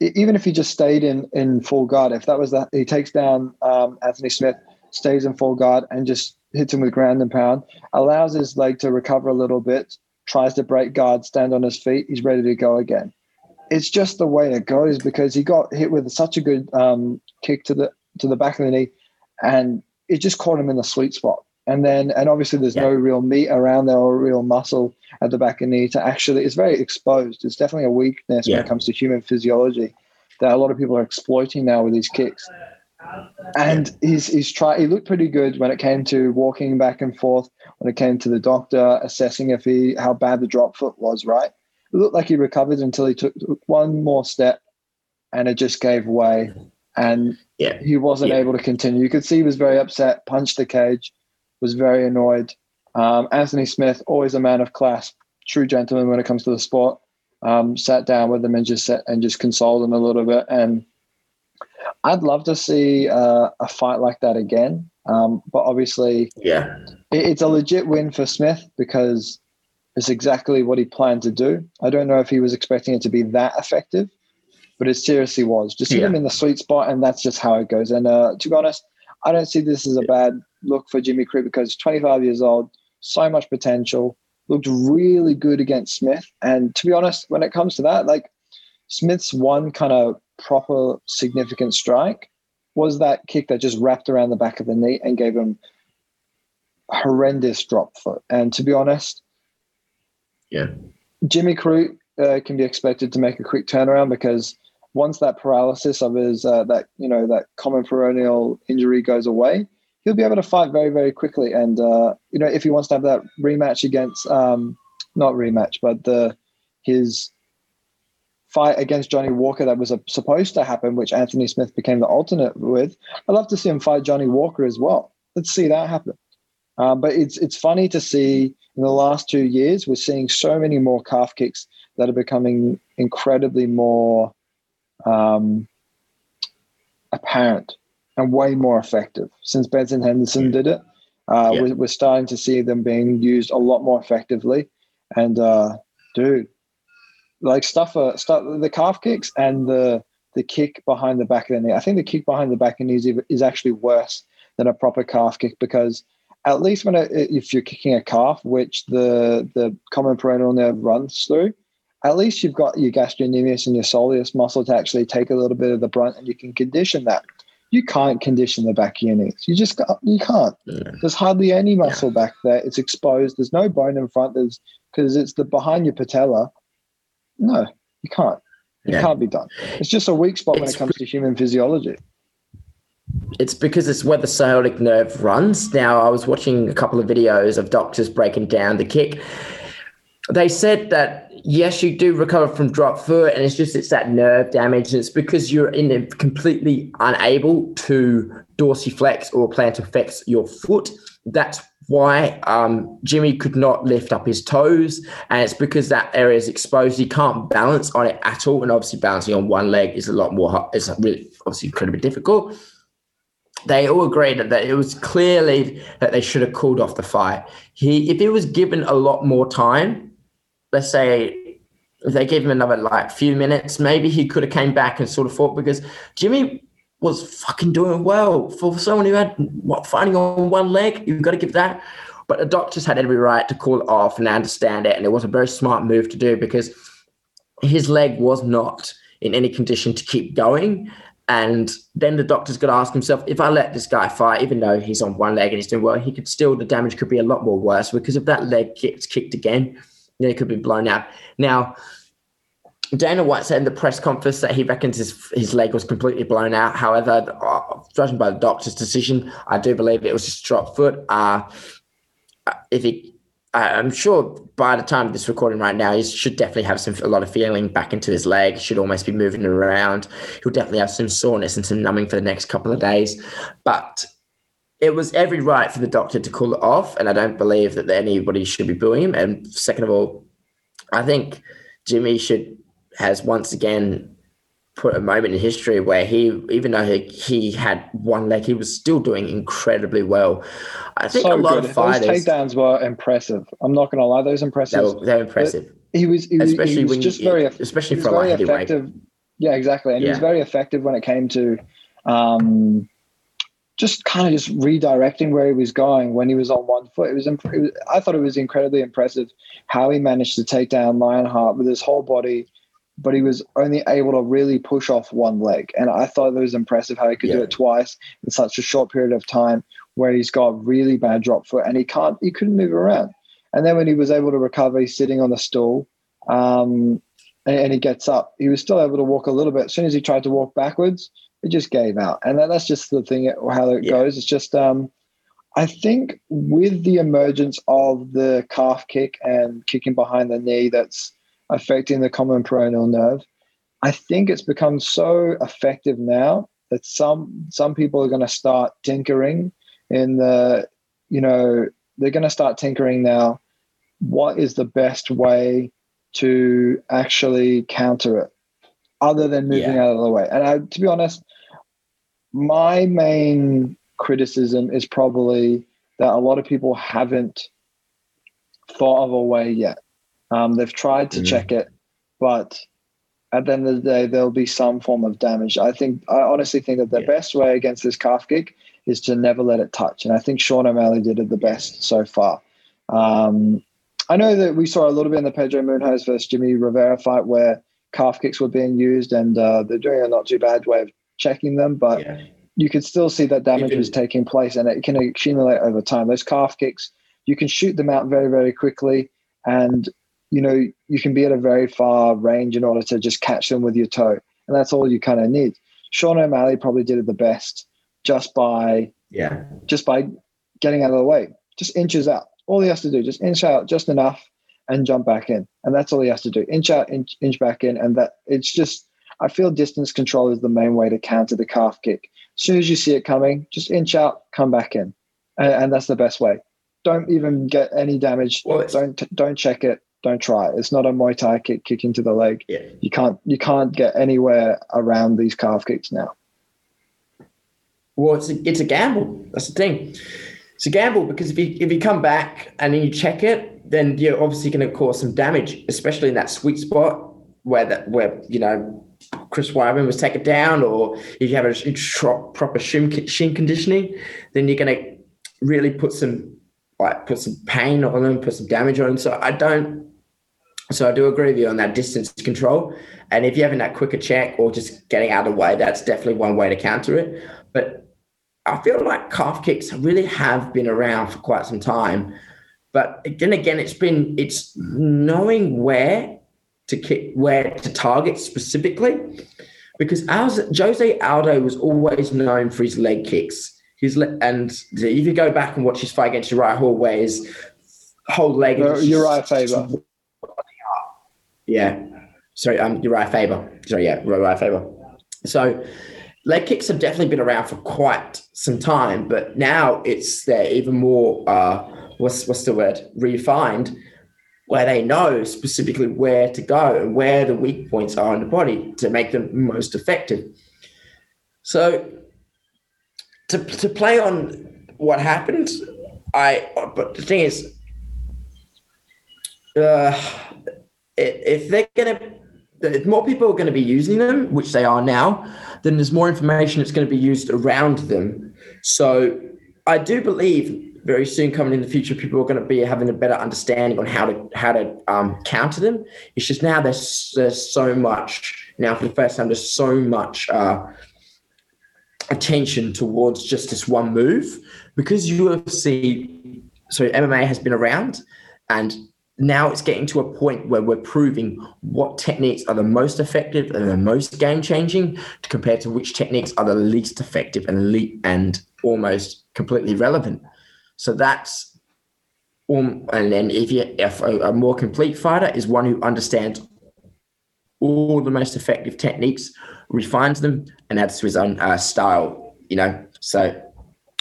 even if he just stayed in, in full guard, if that was that, he takes down um, Anthony Smith, stays in full guard and just hits him with ground and pound, allows his leg to recover a little bit, tries to break guard, stand on his feet, he's ready to go again. It's just the way it goes, because he got hit with such a good um, kick to the to the back of the knee, and it just caught him in the sweet spot. And then, and obviously there's yeah. no real meat around there or real muscle at the back of the knee to actually, it's very exposed. It's definitely a weakness yeah. when it comes to human physiology that a lot of people are exploiting now with these kicks. And he's he's try. He looked pretty good when it came to walking back and forth. When it came to the doctor assessing if he how bad the drop foot was, right? It looked like he recovered until he took one more step, and it just gave way. And yeah. he wasn't yeah. able to continue. You could see he was very upset. Punched the cage, was very annoyed. Um, Anthony Smith, always a man of class, true gentleman when it comes to the sport. Um, sat down with him and just sat, and just consoled him a little bit. And I'd love to see uh, a fight like that again, um, but obviously yeah. it, it's a legit win for Smith because it's exactly what he planned to do. I don't know if he was expecting it to be that effective, but it seriously was. Just hit yeah. him in the sweet spot, and that's just how it goes. And uh, to be honest, I don't see this as a bad look for Jimmy Crute because he's twenty-five years old, so much potential, looked really good against Smith. And to be honest, when it comes to that, like Smith's one kind of proper significant strike was that kick that just wrapped around the back of the knee and gave him a horrendous drop foot. And to be honest, yeah, Jimmy Crute uh, can be expected to make a quick turnaround, because once that paralysis of his uh, that you know that common peroneal injury goes away, he'll be able to fight very, very quickly. And uh, you know, if he wants to have that rematch against um, not rematch, but the his. fight against Johnny Walker that was a, supposed to happen, which Anthony Smith became the alternate with. I'd love to see him fight Johnny Walker as well. Let's see that happen. Um, but it's it's funny to see in the last two years, we're seeing so many more calf kicks that are becoming incredibly more um, apparent and way more effective. Since Benson Henderson did it, uh, yeah. we're, we're starting to see them being used a lot more effectively. And uh, dude, Like stuff, uh, stuff, the calf kicks and the the kick behind the back of the knee. I think the kick behind the back of the knee is, is actually worse than a proper calf kick, because at least when it, if you're kicking a calf, which the the common peroneal nerve runs through, at least you've got your gastrocnemius and your soleus muscle to actually take a little bit of the brunt, and you can condition that. You can't condition the back of your knees. You just you can't. Yeah. There's hardly any muscle back there. It's exposed. There's no bone in front. There's because it's the behind your patella. No, you can't. It yeah. can't be done. It's just a weak spot when it's, it comes to human physiology. It's because it's where the sciatic nerve runs. Now, I was watching a couple of videos of doctors breaking down the kick. They said that, yes, you do recover from drop foot, and it's just it's that nerve damage, and it's because you're in a completely unable to dorsiflex or plantarflex your foot. That's why um, Jimmy could not lift up his toes, and it's because that area is exposed. He can't balance on it at all, and obviously balancing on one leg is a lot more. It's really obviously incredibly difficult. They all agreed that it was clearly that they should have called off the fight. He, if he was given a lot more time, let's say if they gave him another like few minutes, maybe he could have came back and sort of fought, because Jimmy was fucking doing well for someone who had what fighting on one leg. You've got to give that, but the doctors had every right to call it off, and I understand it. And it was a very smart move to do, because his leg was not in any condition to keep going. And then the doctor's got to ask himself, if I let this guy fight, even though he's on one leg and he's doing well, he could still, the damage could be a lot more worse, because if that leg gets kicked again, then it could be blown out. Now, Dana White said in the press conference that he reckons his his leg was completely blown out. However, uh, judging by the doctor's decision, I do believe it was just a drop foot. Uh, if he, I'm sure by the time of this recording right now, he should definitely have some a lot of feeling back into his leg. He should almost be moving around. He'll definitely have some soreness and some numbing for the next couple of days. But it was every right for the doctor to call it off, and I don't believe that anybody should be booing him. And second of all, I think Jimmy should... has once again put a moment in history where he, even though he, he had one leg, he was still doing incredibly well. I think so a lot good. of fighters... Those takedowns were impressive. I'm not going to lie, those impressive. They were, they were impressive. He was, he was, especially he was when just you, very... Especially for a light heavyweight. Yeah, exactly. And yeah. he was very effective when it came to um, just kind of just redirecting where he was going when he was on one foot. It was, imp- it was I thought it was incredibly impressive how he managed to take down Lionheart with his whole body, but he was only able to really push off one leg. And I thought it was impressive how he could yeah. do it twice in such a short period of time, where he's got really bad drop foot and he can't, he couldn't move around. And then when he was able to recover, he's sitting on the stool um, and, and he gets up. He was still able to walk a little bit. As soon as he tried to walk backwards, it just gave out. And that, that's just the thing, how it yeah. goes. It's just, um, I think with the emergence of the calf kick and kicking behind the knee, that's affecting the common peroneal nerve, I think it's become so effective now that some some people are going to start tinkering in the, you know, they're going to start tinkering now. What is the best way to actually counter it other than moving yeah. out of the way? And I, to be honest, my main criticism is probably that a lot of people haven't thought of a way yet. Um, they've tried to mm. check it, but at the end of the day, there'll be some form of damage. I think, I honestly think that the yeah. best way against this calf kick is to never let it touch. And I think Sean O'Malley did it the best so far. Um, I know that we saw a little bit in the Pedro Munhoz versus Jimmy Rivera fight where calf kicks were being used, and uh, they're doing a not too bad way of checking them. But yeah. you can still see that damage is taking place, and it can accumulate over time. Those calf kicks, you can shoot them out very, very quickly, and you know you can be at a very far range in order to just catch them with your toe, and that's all you kind of need. Sean O'Malley probably did it the best just by yeah, just by getting out of the way, just inches out. All he has to do, just inch out just enough and jump back in, and that's all he has to do. Inch out, inch, inch back in, and that it's just. I feel distance control is the main way to counter the calf kick. As soon as you see it coming, just inch out, come back in, and, and that's the best way. Don't even get any damage. Well, don't don't check it. Don't try it. It's not a Muay Thai kick kicking to the leg. Yeah. You can't you can't get anywhere around these calf kicks now. Well, it's a, it's a gamble. That's the thing. It's a gamble because if you if you come back and then you check it, then you're obviously going to cause some damage, especially in that sweet spot where that where you know. Chris Weidman was taken down, or if you have a proper shin, shin conditioning, then you're going to really put some like put some pain on them, put some damage on them. So I don't. So I do agree with you on that distance control, and if you're having that quicker check or just getting out of the way, that's definitely one way to counter it. But I feel like calf kicks really have been around for quite some time. But then again, it's been it's knowing where. to kick, where to target specifically, because ours, Jose Aldo was always known for his leg kicks. His le- and if you go back and watch his fight against Uriah Hall, where his whole leg is Uriah Faber. Yeah. Sorry, um, Uriah Faber. Sorry, yeah, Uriah Faber. So leg kicks have definitely been around for quite some time, but now it's they're even more, uh, what's what's the word, refined, where they know specifically where to go and where the weak points are in the body to make them most effective. So to to play on what happened, I but the thing is, uh, if they're going to, if more people are going to be using them, which they are now, then there's more information that's going to be used around them. So I do believe very soon coming in the future, people are going to be having a better understanding on how to how to um, counter them. It's just now there's, there's so much, now for the first time, there's so much uh, attention towards just this one move. Because U F C, so M M A has been around, and now it's getting to a point where we're proving what techniques are the most effective and the most game-changing compared to which techniques are the least effective and le- and almost completely irrelevant. So that's, um, and then if you if a, a more complete fighter is one who understands all the most effective techniques, refines them, and adds to his own uh, style, you know. So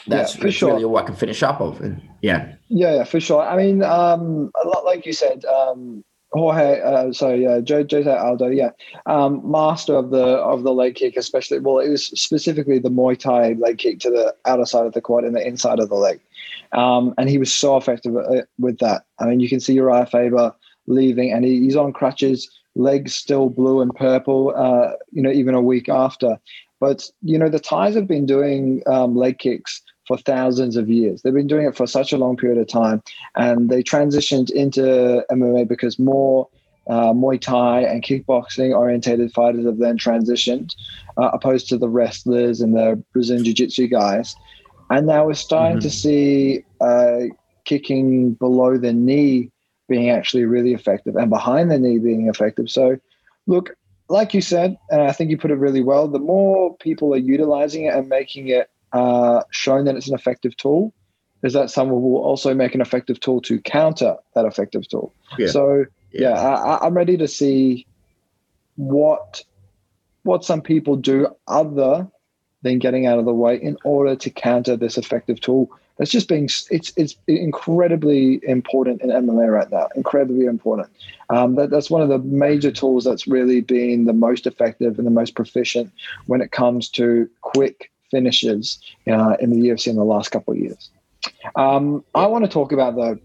that's yeah, for sure. Really all I can finish up of. And yeah. yeah, yeah, for sure. I mean, um, a lot like you said, um, Jorge, uh, sorry, uh, Jose Aldo, yeah, um, master of the of the leg kick, especially. Well, it was specifically the Muay Thai leg kick to the outer side of the quad and the inside of the leg. Um, and he was so effective with that. I mean, you can see Uriah Faber leaving, and he, he's on crutches, legs still blue and purple, uh, you know, even a week after. But, you know, the Thais have been doing um, leg kicks for thousands of years. They've been doing it for such a long period of time, and they transitioned into M M A because more uh, Muay Thai and kickboxing-orientated fighters have then transitioned, uh, opposed to the wrestlers and the Brazilian Jiu-Jitsu guys. And now we're starting mm-hmm. to see uh, kicking below the knee being actually really effective, and behind the knee being effective. So, look, like you said, and I think you put it really well, the more people are utilizing it and making it uh, shown that it's an effective tool, is that someone will also make an effective tool to counter that effective tool. Yeah. So, yeah, yeah I, I'm ready to see what what some people do other than getting out of the way in order to counter this effective tool. That's just being, it's it's incredibly important in M M A right now, incredibly important. Um, that, that's one of the major tools that's really been the most effective and the most proficient when it comes to quick finishes uh, in the U F C in the last couple of years. Um, I want to talk about though,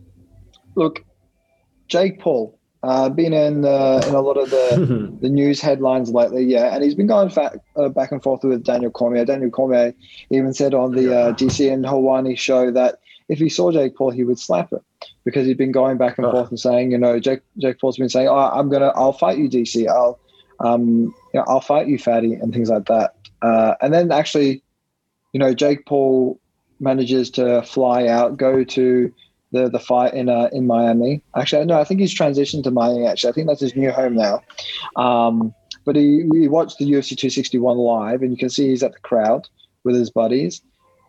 look, Jake Paul, Uh, been in uh, in a lot of the, the news headlines lately, yeah, and he's been going fa- uh, back and forth with Daniel Cormier. Daniel Cormier even said on the uh, D C and Helwani show that if he saw Jake Paul, he would slap him, because he'd been going back and oh. forth and saying, you know, Jake Jake Paul's been saying, oh, I'm gonna, I'll fight you, D C, I'll, um, you know, I'll fight you, fatty, and things like that. Uh, and then actually, you know, Jake Paul manages to fly out, go to the the fight in uh, in Miami. Actually, no, I think he's transitioned to Miami. Actually, I think that's his new home now. Um, but he we watched the U F C two sixty-one live, and you can see he's at the crowd with his buddies.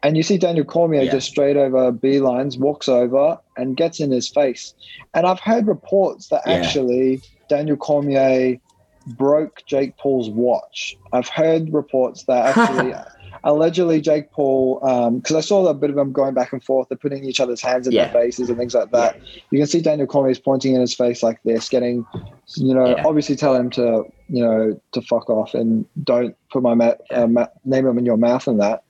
And you see Daniel Cormier yeah. just straight over beelines, walks over and gets in his face. And I've heard reports that yeah. actually Daniel Cormier broke Jake Paul's watch. I've heard reports that actually, allegedly Jake Paul, because um, I saw a bit of them going back and forth. They're putting each other's hands in yeah. their faces and things like that. Yeah. You can see Daniel Cormier's pointing in his face like this, getting, you know, yeah. obviously tell him to, you know, to fuck off and don't put my ma- yeah. uh, ma- name him in your mouth and that.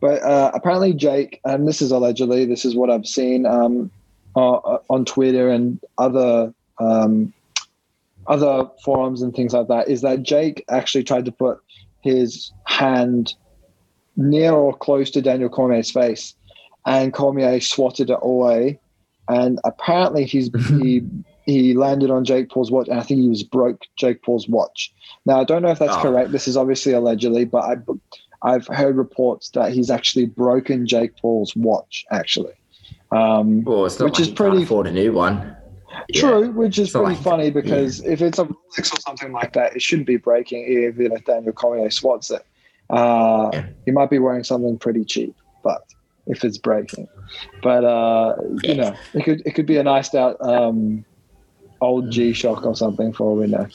But uh, apparently Jake, and this is allegedly, this is what I've seen um, uh, on Twitter and other um, other forums and things like that, is that Jake actually tried to put his hand near or close to Daniel Cormier's face, and Cormier swatted it away. And apparently he's he he landed on Jake Paul's watch, and I think he was broke Jake Paul's watch. Now, I don't know if that's oh. correct. This is obviously allegedly, but I... I've heard reports that he's actually broken Jake Paul's watch, actually. Um, well, it's not which like is he pretty can't afford a new one. True, yeah. which is it's pretty like, funny because yeah. if it's a Rolex or something like that, it shouldn't be breaking even if Daniel Cormier swats it. Uh, yeah. He might be wearing something pretty cheap, but if it's breaking. But, uh, yeah. you know, it could it could be a nice out um, old G-Shock or something for all we know.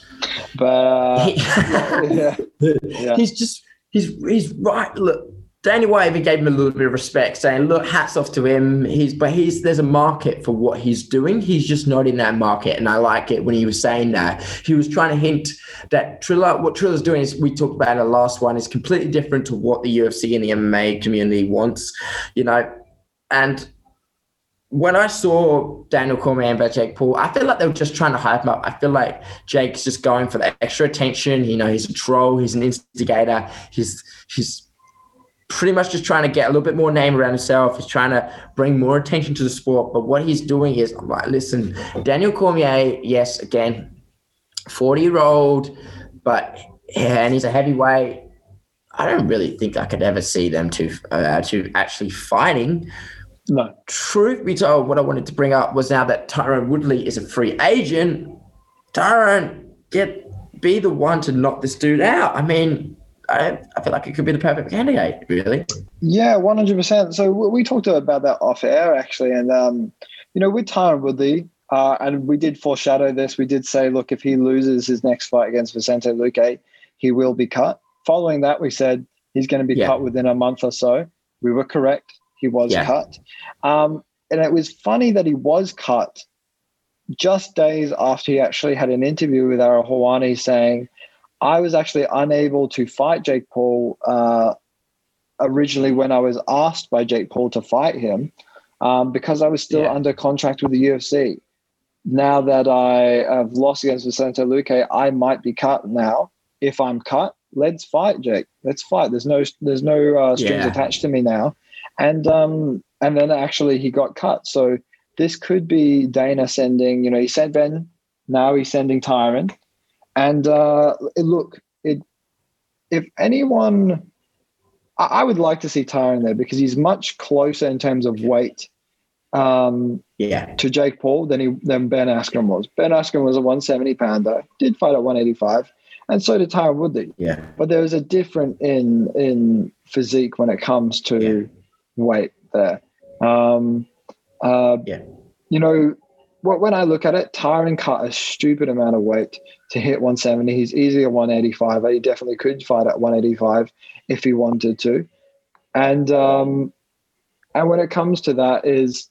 But, uh, yeah. yeah. yeah. He's just... He's he's right. Look, Daniel White even gave him a little bit of respect, saying, "Look, hats off to him." He's but he's there's a market for what he's doing. He's just not in that market, and I like it when he was saying that. He was trying to hint that Triller, what Triller's doing is we talked about in the last one is completely different to what the U F C and the M M A community wants, you know, and. When I saw Daniel Cormier and Jake Paul, I feel like they were just trying to hype him up. I feel like Jake's just going for the extra attention. You know, he's a troll. He's an instigator. He's he's pretty much just trying to get a little bit more name around himself. He's trying to bring more attention to the sport. But what he's doing is, I'm like, listen, Daniel Cormier, yes, again, forty-year-old, but yeah, and he's a heavyweight. I don't really think I could ever see them two, uh, two actually fighting. No. Truth be told, what I wanted to bring up was now that Tyron Woodley is a free agent. Tyron, get be the one to knock this dude out. I mean, I, I feel like it could be the perfect candidate, really. Yeah, one hundred percent. So we talked about that off air, actually. And, um, you know, with Tyron Woodley, uh, and we did foreshadow this. We did say, look, if he loses his next fight against Vicente Luque, he will be cut. Following that, we said he's going to be yeah. cut within a month or so. We were correct. He was yeah. cut. Um, and it was funny that he was cut just days after he actually had an interview with Ariel Helwani saying, I was actually unable to fight Jake Paul uh, originally when I was asked by Jake Paul to fight him um, because I was still yeah. under contract with the U F C. Now that I have lost against Vicente Luque, I might be cut now. If I'm cut, let's fight, Jake. Let's fight. There's no, there's no uh, strings yeah. attached to me now. And um, and then actually he got cut. So this could be Dana sending, you know, he sent Ben, now he's sending Tyron. And uh, look, it, if anyone, I, I would like to see Tyron there because he's much closer in terms of weight um, yeah. to Jake Paul than he than Ben Askren was. Ben Askren was a one seventy pounder, did fight at one eighty-five, and so did Tyron Woodley. Yeah. But there is a difference in, in physique when it comes to... Yeah. weight there. Um, uh, yeah. You know, what, when I look at it, Tyron cut a stupid amount of weight to hit one seventy. He's easily a one eighty-five. He definitely could fight at one eighty-five if he wanted to. And um, and when it comes to that is,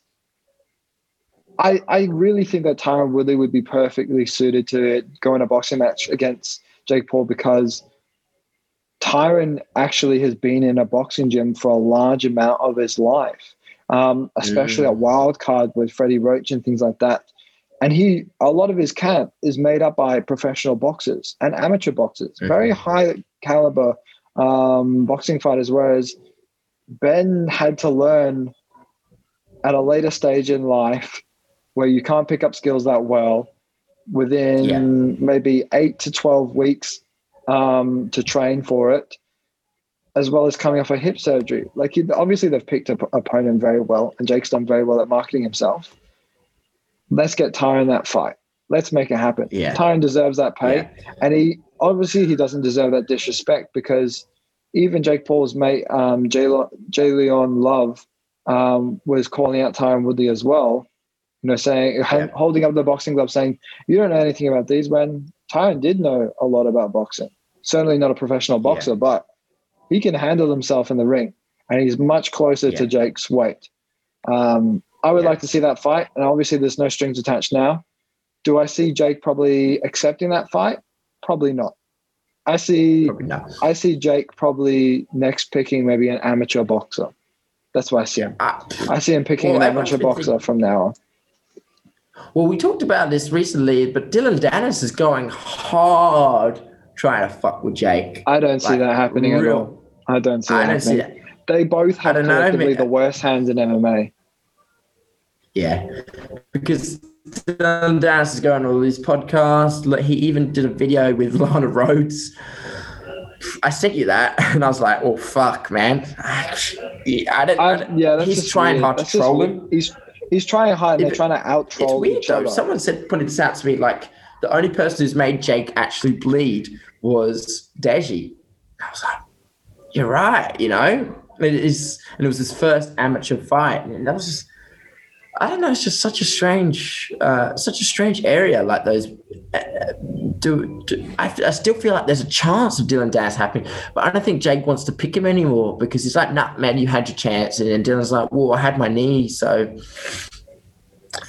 I, I really think that Tyron Woodley would be perfectly suited to go in a boxing match against Jake Paul because Tyron actually has been in a boxing gym for a large amount of his life, um, especially mm. a wild card with Freddie Roach and things like that. And he, a lot of his camp is made up by professional boxers and amateur boxers, mm-hmm. very high caliber um, boxing fighters, whereas Ben had to learn at a later stage in life where you can't pick up skills that well within yeah. maybe eight to twelve weeks. Um, to train for it. as well as coming off a hip surgery. Like, he, obviously they've picked an opponent very well, and Jake's done very well at marketing himself. Let's get Tyron that fight. Let's make it happen. Yeah. Tyron deserves that pay. Yeah. And he obviously he doesn't deserve that disrespect, because even Jake Paul's mate, um, J. Lo- J. Leon Love, um, was calling out Tyron Woodley as well, you know, saying, yeah. holding up the boxing glove, saying, you don't know anything about these, when Tyron did know a lot about boxing. Certainly not a professional boxer, yeah. but he can handle himself in the ring, and he's much closer yeah. to Jake's weight. Um, I would yeah. like to see that fight, and obviously there's no strings attached now. Do I see Jake probably accepting that fight? Probably not. I see probably not. I see Jake probably next picking maybe an amateur boxer. That's what I see him. I, I see him picking well, an amateur boxer think, from now on. Well, we talked about this recently, but Dillon Danis is going hard trying to fuck with Jake. I don't see like, that happening real, at all. I don't see I that don't happening. See that. They both have collectively know, I mean, the worst hands in M M A. Yeah, because Dillon Danis is going on all these podcasts. He even did a video with Lana Rhodes. I sent you that, and I was like, "Oh fuck, man!" I don't. I, yeah, that's he's trying weird. hard that's to troll him. He's he's trying hard, and they're trying to out troll each though. other. Someone said, pointed this out to me, like the only person who's made Jake actually bleed was Deji. I was like, "You're right," you know. It is, and it was his first amateur fight, and that was just. I don't know. It's just such a strange, uh, such a strange area. Like those, uh, do, do I, I still feel like there's a chance of Dillon Danis happening, but I don't think Jake wants to pick him anymore, because he's like, "Nah, man, you had your chance," and then Dylan's like, "Well, I had my knee." So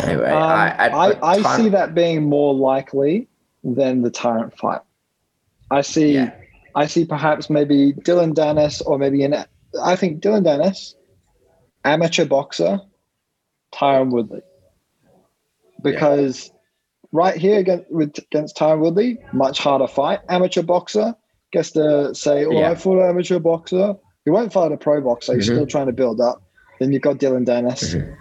anyway, um, I I, I, I see that being more likely than the Tyrant fight. I see, yeah. I see perhaps maybe Dillon Danis or maybe an. I think Dillon Danis, amateur boxer. Tyron Woodley, because yeah. right here against, with, against Tyron Woodley, much harder fight. Amateur boxer gets to say, "Oh, yeah. I fought an amateur boxer." You won't fight a pro boxer. Mm-hmm. You're still trying to build up. Then you've got Dillon Danis.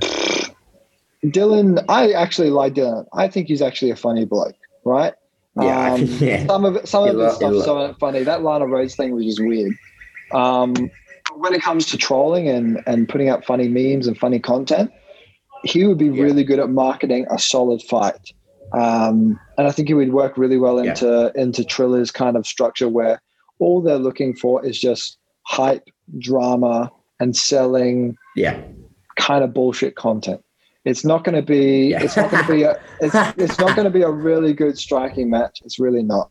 Mm-hmm. Dillon, I actually like Dillon. I think he's actually a funny bloke, right? Yeah, um, yeah. Some of it, some of his stuff's so funny. That Lana Rhodes thing was just weird. Um, When it comes to trolling and, and putting up funny memes and funny content, he would be yeah. really good at marketing a solid fight. Um, and I think he would work really well into, yeah. into Trilla's kind of structure, where all they're looking for is just hype, drama, and selling yeah. kind of bullshit content. It's not going to be yeah. it's not going to be a it's, it's not going to be a really good striking match. It's really not.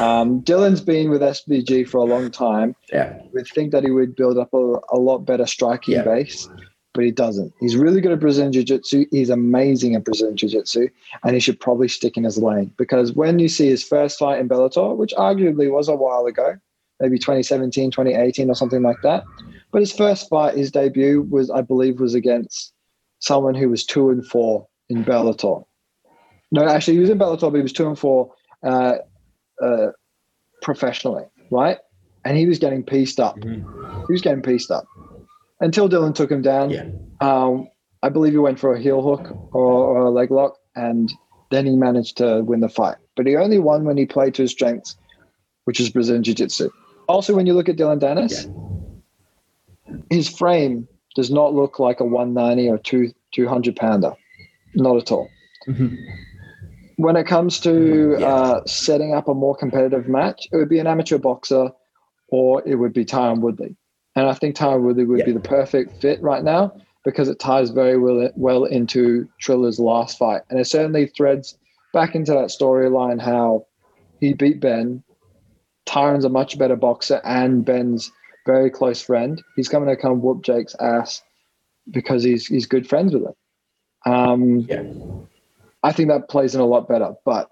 um, Dylan's been with S B G for a long time. Yeah, we think that he would build up a, a lot better striking yeah. base, but he doesn't. He's really good at Brazilian Jiu-Jitsu. He's amazing at Brazilian Jiu-Jitsu, and he should probably stick in his lane, because when you see his first fight in Bellator, which arguably was a while ago, maybe twenty seventeen, twenty eighteen or something like that, but his first fight, his debut was, I believe, was against someone who was two and four in Bellator. No, actually, he was in Bellator, but he was two and four. Uh, Uh, professionally, right? And he was getting pieced up. Mm-hmm. He was getting pieced up until Dillon took him down. Yeah. Um, I believe he went for a heel hook or, or a leg lock, and then he managed to win the fight. But he only won when he played to his strengths, which is Brazilian Jiu-Jitsu. Also, when you look at Dillon Danis, yeah. his frame does not look like a one ninety or two, two hundred pounder. Not at all. Mm-hmm. When it comes to yeah. uh, setting up a more competitive match, it would be an amateur boxer, or it would be Tyron Woodley. And I think Tyron Woodley would yeah. be the perfect fit right now, because it ties very well, well into Trilla's last fight. And it certainly threads back into that storyline how he beat Ben. Tyron's a much better boxer and Ben's very close friend. He's coming to come whoop Jake's ass because he's he's good friends with him. Um, yeah. I think that plays in a lot better, but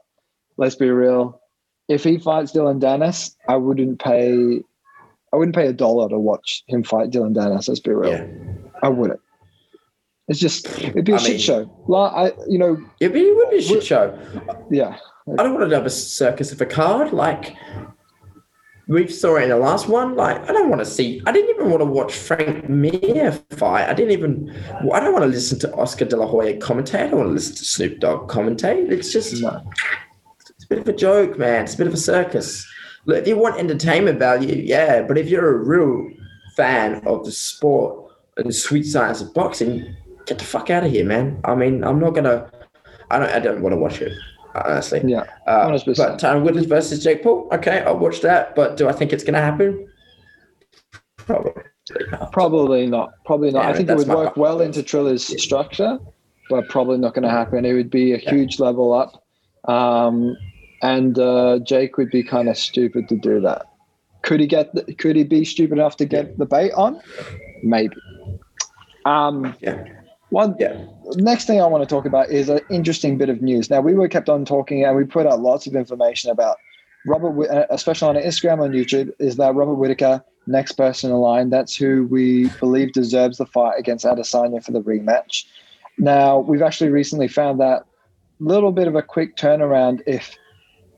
let's be real. If he fights Dillon Danis, I wouldn't pay. I wouldn't pay a dollar to watch him fight Dillon Danis. Let's be real. Yeah. I wouldn't. It's just it'd be a I shit mean, show. Like, I, you know, it'd be, it would be a shit show. Yeah, I don't want another circus of a card. Like we saw it in the last one. Like I don't want to see. I didn't even want to watch Frank Mir fight. I didn't even. I don't want to listen to Oscar De La Hoya commentate. I don't want to listen to Snoop Dogg commentate. It's just. No. It's a bit of a joke, man. It's a bit of a circus. if you want entertainment value, yeah, but if you're a real fan of the sport and the sweet science of boxing, get the fuck out of here, man. I mean, I'm not gonna. I don't. I don't want to watch it, honestly. Yeah. Uh, but Tyron Woodley versus Jake Paul. Okay, I'll watch that. But do I think it's gonna happen? Probably. Not. Probably not. Probably not. Yeah, I think it would work problem. well into Trilla's yeah. structure, but probably not going to happen. It would be a yeah. huge level up, um, and uh, Jake would be kind of stupid to do that. Could he get? The, could he be stupid enough to get yeah. the bait on? Maybe. Um, yeah. One. Yeah. Next thing I want to talk about is an interesting bit of news. Now we were kept on talking, and we put out lots of information about Robert, especially on Instagram and YouTube, is that Robert Whittaker. Next person in line, that's who we believe deserves the fight against Adesanya for the rematch. Now, we've actually recently found that little bit of a quick turnaround if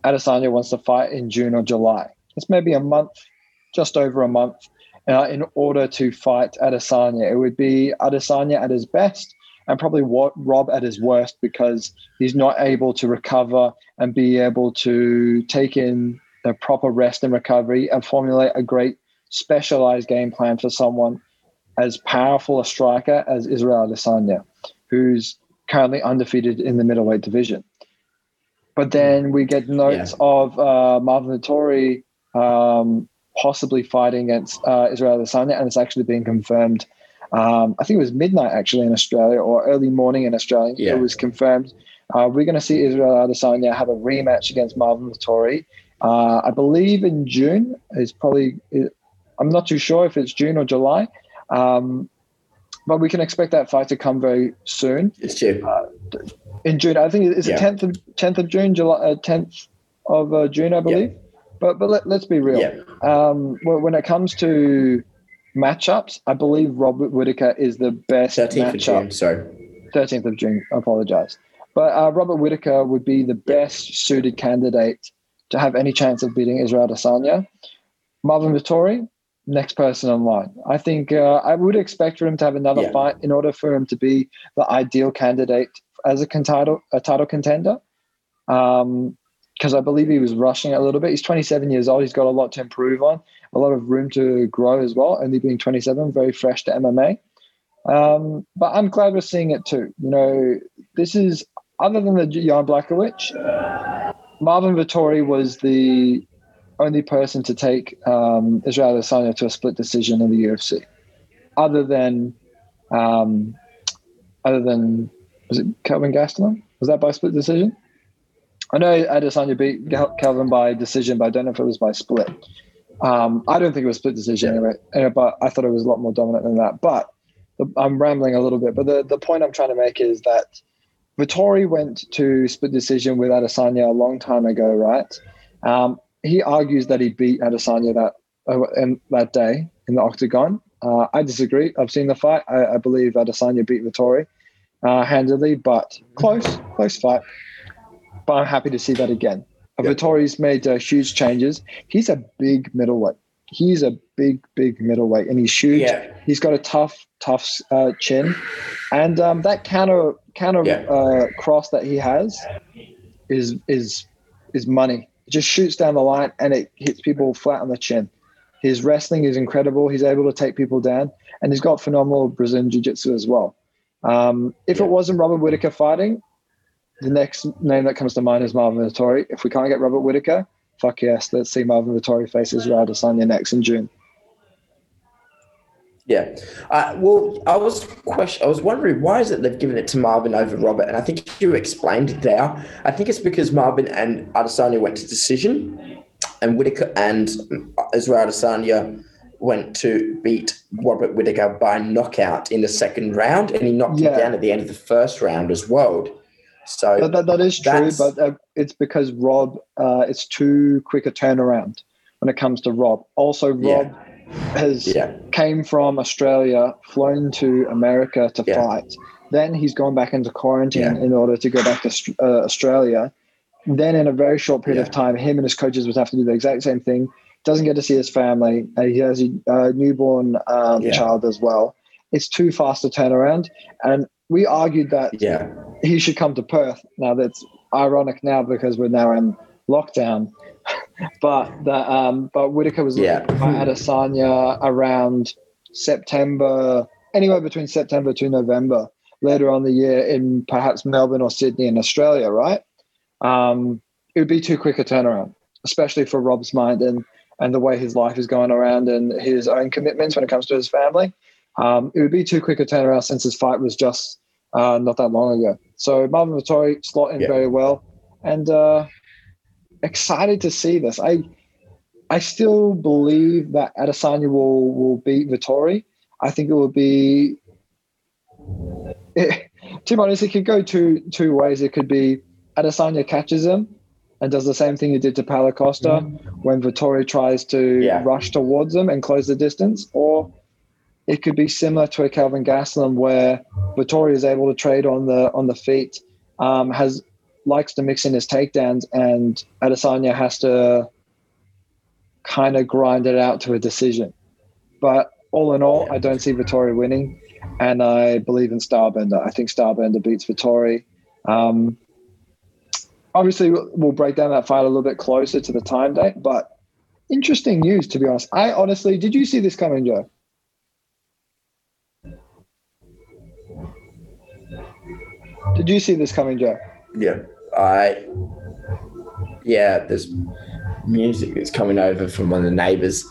Adesanya wants to fight in June or July. It's maybe a month, just over a month, uh, in order to fight Adesanya. It would be Adesanya at his best and probably Rob at his worst because he's not able to recover and be able to take in the proper rest and recovery and formulate a great specialized game plan for someone as powerful a striker as Israel Adesanya, who's currently undefeated in the middleweight division. But then we get notes yeah. of uh, Marvin Vettori um, possibly fighting against uh, Israel Adesanya, and it's actually been confirmed. Um, I think it was midnight actually in Australia or early morning in Australia. Yeah. It was confirmed. Uh, we're going to see Israel Adesanya have a rematch against Marvin Vettori. Uh, I believe in June. It's probably... It, I'm not too sure if it's June or July, um, but we can expect that fight to come very soon. It's June. Uh, in June, I think it's yeah. the tenth of tenth of June, July uh, tenth of uh, June, I believe. Yeah. But but let, let's be real. Yeah. Um, when it comes to matchups, I believe Robert Whittaker is the best thirteenth matchup. Of June, sorry, thirteenth of June. I apologize, but uh, Robert Whittaker would be the best suited candidate to have any chance of beating Israel Adesanya. Marvin Vettori. Next person in line. I think uh, I would expect for him to have another yeah. fight in order for him to be the ideal candidate as a con- title, a title contender. Um, because I believe he was rushing it a little bit. He's twenty-seven years old. He's got a lot to improve on, a lot of room to grow as well. Only being twenty-seven, very fresh to M M A. Um, but I'm glad we're seeing it too. You know, this is other than the Jan Blachowicz, Marvin Vettori was the only person to take um, Israel Adesanya to a split decision in the U F C, other than, um, other than was it Kelvin Gastelum? Was that by split decision? I know Adesanya beat Kelvin by decision, but I don't know if it was by split. Um, I don't think it was split decision yeah. anyway, but I thought it was a lot more dominant than that. But I'm rambling a little bit. But the, the point I'm trying to make is that Vettori went to split decision with Adesanya a long time ago, right? Um, He argues that he beat Adesanya that uh, in, that day in the octagon. Uh, I disagree. I've seen the fight. I, I believe Adesanya beat Vettori uh, handily, but close, close fight. But I'm happy to see that again. Uh, yep. Vittori's made uh, huge changes. He's a big middleweight. He's a big, big middleweight, and he's huge. Yeah. He's got a tough, tough uh, chin, and um, that counter counter yeah. uh, cross that he has is is is money. Just shoots down the line and it hits people flat on the chin. His wrestling is incredible. He's able to take people down, and he's got phenomenal Brazilian jiu-jitsu as well. Um, if yeah. it wasn't Robert Whittaker fighting, the next name that comes to mind is Marvin Vettori. If we can't get Robert Whittaker, fuck yes, let's see Marvin Vettori face Israel Adesanya next in June. Yeah. Uh, well, I was question, I was wondering, why is it they've given it to Marvin over Robert? And I think you explained it there. I think it's because Marvin and Adesanya went to decision, and Whittaker and Israel Adesanya went to beat Robert Whittaker by knockout in the second round, and he knocked yeah. him down at the end of the first round as well. So that, that, that is true, but uh, it's because Rob, uh, it's too quick a turnaround when it comes to Rob. Also, Rob... Yeah. has yeah. came from Australia, flown to America to yeah. fight. Then he's gone back into quarantine yeah. in order to go back to uh, Australia. Then in a very short period yeah. of time, him and his coaches would have to do the exact same thing. Doesn't get to see his family. Uh, he has a uh, newborn um, yeah. child as well. It's too fast a turnaround. And we argued that yeah. he should come to Perth. Now that's ironic now because we're now in lockdown. But that, um, but Whittaker was yeah. looking at Adesanya around September, anywhere between September to November, later on the year in perhaps Melbourne or Sydney in Australia, right? Um, it would be too quick a turnaround, especially for Rob's mind and and the way his life is going around and his own commitments when it comes to his family. Um, it would be too quick a turnaround since his fight was just uh, not that long ago. So Marvin Vettori slot in yeah. very well, and uh, excited to see this. I I still believe that Adesanya will, will beat Vettori. I think it will be... It, to be honest, it could go two two ways. It could be Adesanya catches him and does the same thing he did to Paulo Costa mm-hmm. when Vettori tries to yeah. rush towards him and close the distance. Or it could be similar to a Calvin Gastelum where Vettori is able to trade on the on the feet, um, has likes to mix in his takedowns, and Adesanya has to kind of grind it out to a decision. But all in all, yeah. I don't see Vettori winning, and I believe in Starbender. I think Starbender beats Vettori. Um, Obviously, we'll break down that fight a little bit closer to the time date, but interesting news, to be honest. I honestly, did you see this coming, Joe? Did you see this coming, Joe? Yeah, I. Yeah, there's music that's coming over from one of the neighbours.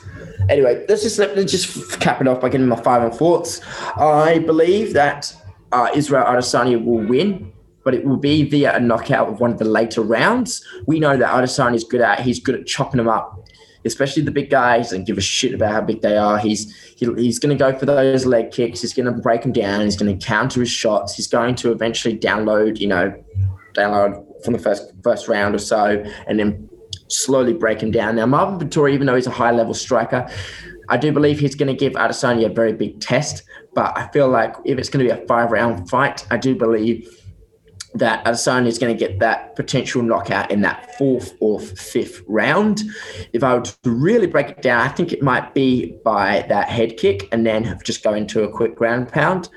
Anyway, let's just let let's just cap it off by giving my final thoughts. I believe that uh, Israel Adesanya will win, but it will be via a knockout of one of the later rounds. We know that Adesanya is good at, he's good at chopping them up, especially the big guys, and give a shit about how big they are. He's he, he's going to go for those leg kicks. He's going to break them down. He's going to counter his shots. He's going to eventually download, you know, download from the first first round or so, and then slowly break him down. Now, Marvin Vettori, even though he's a high-level striker, I do believe he's going to give Adesanya a very big test, but I feel like if it's going to be a five-round fight, I do believe that Adesanya is going to get that potential knockout in that fourth or fifth round. If I were to really break it down, I think it might be by that head kick and then just go into a quick ground pound.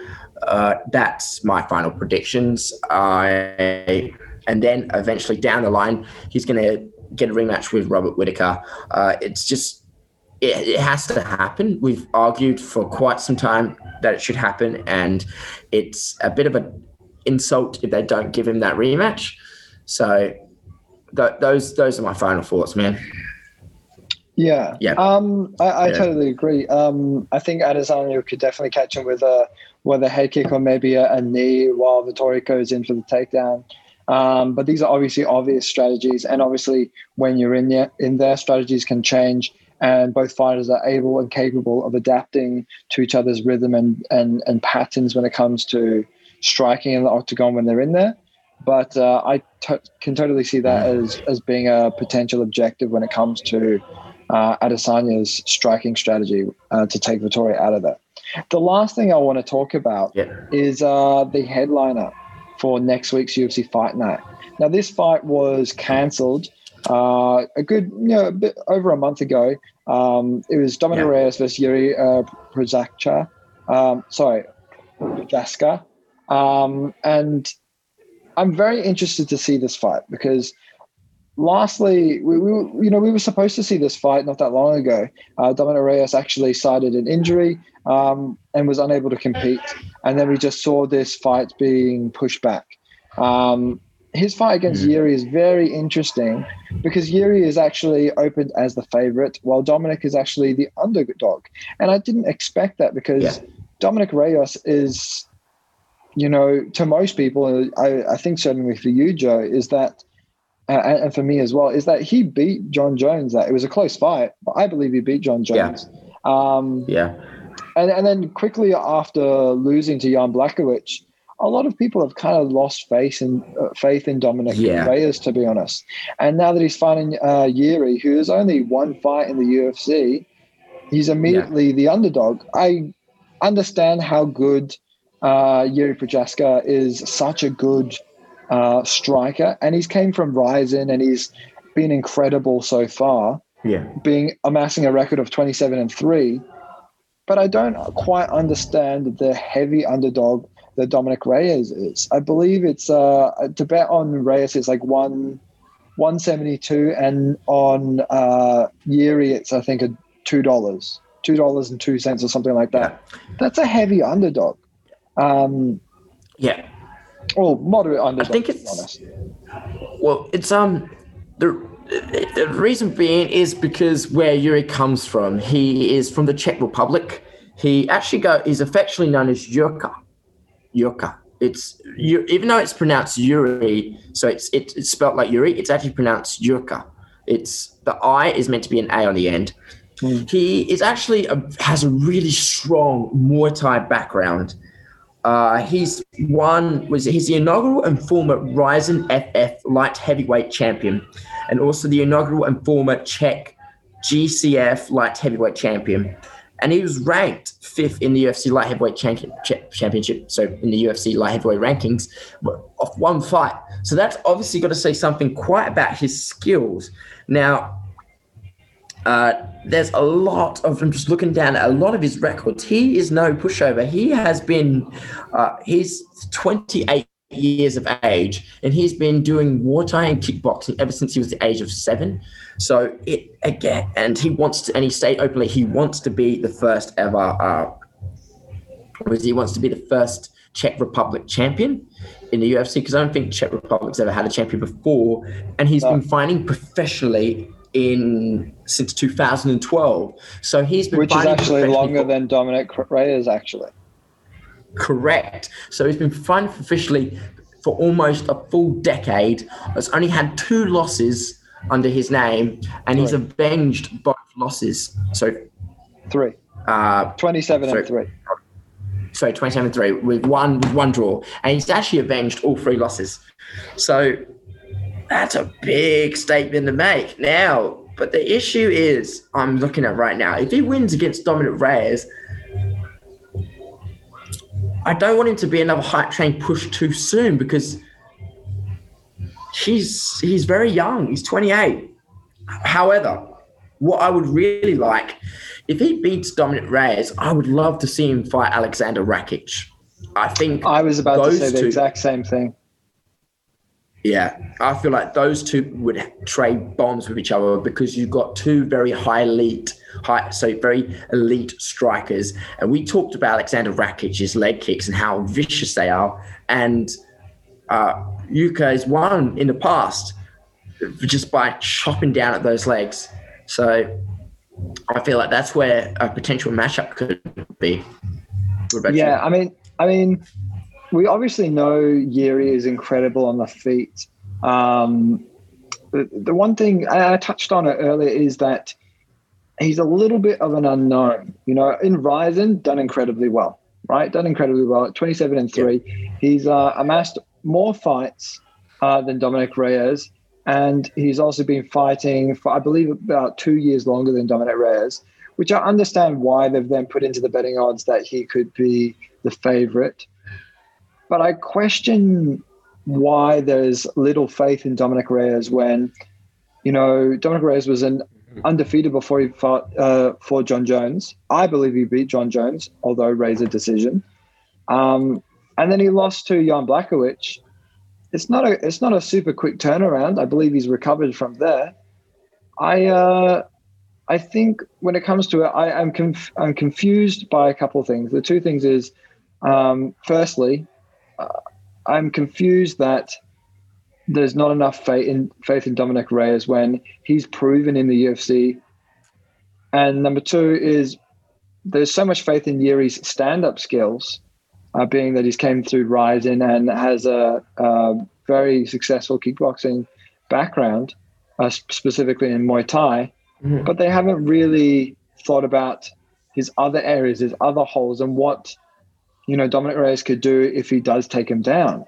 Uh, that's my final predictions. I, and then eventually down the line, he's going to get a rematch with Robert Whittaker. Uh, it's just, it, it has to happen. We've argued for quite some time that it should happen, and it's a bit of a insult if they don't give him that rematch. So th- those those are my final thoughts, man. Yeah, yeah. Um, I, I yeah. totally agree. Um, I think Adesanya could definitely catch him with a with a head kick or maybe a, a knee while Vettori goes in for the takedown. Um, but these are obviously obvious strategies, and obviously when you're in there, in there, strategies can change, and both fighters are able and capable of adapting to each other's rhythm and and, and patterns when it comes to striking in the octagon when they're in there. But uh, I t- can totally see that as as being a potential objective when it comes to uh, Adesanya's striking strategy uh, to take Vettori out of that. The last thing I want to talk about yeah. is uh, the headliner for next week's U F C Fight Night. Now, this fight was cancelled uh, a good, you know, a bit over a month ago. Um, it was Dominic yeah. Reyes versus Jiří uh, Procházka. Um, sorry, Procházka. Um, and I'm very interested to see this fight because, lastly, we, we you know we were supposed to see this fight not that long ago. Uh, Dominic Reyes actually cited an injury um, and was unable to compete, and then we just saw this fight being pushed back. Um, his fight against mm-hmm. Jiří is very interesting because Jiří is actually opened as the favorite, while Dominic is actually the underdog, and I didn't expect that because yeah. Dominic Reyes is, you know, to most people, and I, I think certainly for you, Joe, is that, uh, and, and for me as well, is that he beat John Jones. That it was a close fight, but I believe he beat John Jones. Yeah. Um, yeah. And and then quickly after losing to Jan Blachowicz, a lot of people have kind of lost faith in uh, faith in Dominic yeah. Reyes, to be honest. And now that he's fighting uh, Jiří, who has only one fight in the U F C, he's immediately yeah. the underdog. I understand how good Uh, Jiří Procházka is, such a good uh, striker, and he's came from Ryzen, and he's been incredible so far. Yeah, being amassing a record of twenty-seven and three. But I don't quite understand the heavy underdog that Dominic Reyes is. I believe it's uh, to bet on Reyes is like one one seventy-two, and on uh, Jiří, it's I think a two dollars, two dollars and two cents or something like that. That's a heavy underdog. Um, yeah, well, moderate underdog. I think it's to be honest. Well, it's um the. The reason being is because where Jiří comes from, he is from the Czech Republic. He actually go is affectionately known as Jirka. Jirka. It's you, even though it's pronounced Jiří, so it's it, it's spelled like Jiří. It's actually pronounced Jirka. It's the I is meant to be an A on the end. Mm. He is actually a, has a really strong Muay Thai background. Uh, he's won was he's the inaugural and former Ryzen F F light heavyweight champion, and also the inaugural and former Czech G C F light heavyweight champion. And he was ranked fifth in the U F C light heavyweight champion, championship. So in the U F C light heavyweight rankings, off one fight. So that's obviously got to say something quite about his skills. Now, uh, there's a lot of, I'm just looking down at a lot of his records. He is no pushover. He has been, uh, he's twenty-eight years of age, and he's been doing Muay Thai and kickboxing ever since he was the age of seven. So it again, and he wants to, and he stated openly, he wants to be the first ever, uh, he wants to be the first Czech Republic champion in the U F C, because I don't think Czech Republic's ever had a champion before. And he's oh. been fighting professionally in since two thousand twelve. So he's been Which fighting is actually longer than Dominic Reyes, actually. Correct. So he's been fighting officially for almost a full decade. He's only had two losses under his name, and three. He's avenged both losses. So three. Uh, twenty-seven so, and three. Sorry, twenty-seven and three with one with one draw, and he's actually avenged all three losses. So that's a big statement to make now. But the issue is, I'm looking at right now, if he wins against Dominic Reyes, I don't want him to be another hype train push too soon, because he's, he's very young. He's twenty-eight. However, what I would really like, if he beats Dominic Reyes, I would love to see him fight Alexander Rakic. I think I was about to say the two, exact same thing. Yeah, I feel like those two would trade bombs with each other, because you've got two very high elite, high, so very elite strikers. And we talked about Alexander Rakic's leg kicks and how vicious they are. And uh, Yuka has won in the past just by chopping down at those legs. So I feel like that's where a potential matchup could be. Yeah, you? I mean, I mean. We obviously know Jiří is incredible on the feet. Um, the, the one thing I touched on it earlier is that he's a little bit of an unknown. You know, in Ryzen, done incredibly well, right? Done incredibly well at twenty-seven and three. Yeah. He's uh, amassed more fights uh, than Dominic Reyes, and he's also been fighting for, I believe, about two years longer than Dominic Reyes, which I understand why they've then put into the betting odds that he could be the favorite. But I question why there's little faith in Dominic Reyes when, you know, Dominic Reyes was an undefeated before he fought uh, for John Jones. I believe he beat John Jones, although Reyes a decision. Um, and then he lost to Jan Blachowicz. It's not a it's not a super quick turnaround. I believe he's recovered from there. I uh, I think when it comes to it, I am conf- I'm confused by a couple of things. The two things is, um, firstly, I'm confused that there's not enough faith in faith in Dominic Reyes when he's proven in the U F C. And number two is there's so much faith in Jiří's stand-up skills, uh, being that he's came through Ryzen and has a, a very successful kickboxing background, uh, specifically in Muay Thai. Mm-hmm. But they haven't really thought about his other areas, his other holes, and what – you know, Dominic Reyes could do if he does take him down.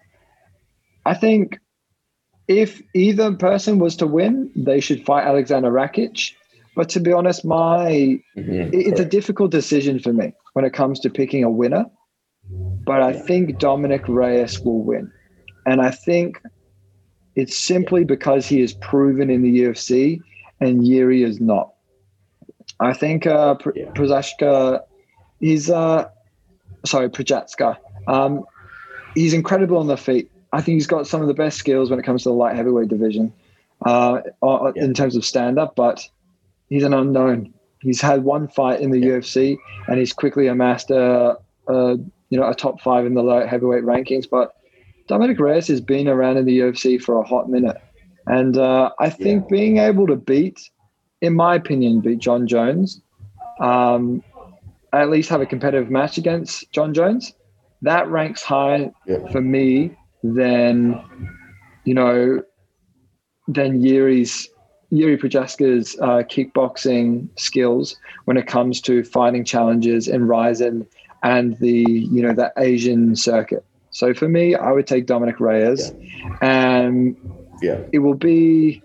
I think if either person was to win, they should fight Alexander Rakic. But to be honest, my mm-hmm. it's a difficult decision for me when it comes to picking a winner. But I think Dominic Reyes will win. And I think it's simply because he is proven in the U F C and Jiří is not. I think uh, Pr- yeah. Procházka is... Uh, Sorry, Procházka. Um, he's incredible on the feet. I think he's got some of the best skills when it comes to the light heavyweight division. uh, uh, yeah. in terms of stand-up, but he's an unknown. He's had one fight in the yeah. U F C, and he's quickly amassed a, a you know a top five in the light heavyweight rankings. But Dominic Reyes has been around in the U F C for a hot minute, and uh, I think yeah. being able to beat, in my opinion, beat John Jones, um, at least have a competitive match against John Jones, that ranks higher yeah. for me than you know than Jiří's. Jiří Procházka's uh, kickboxing skills when it comes to fighting challenges in Ryzen and the, you know, the Asian circuit. So for me, I would take Dominic Reyes, and yeah. um, yeah. it will be,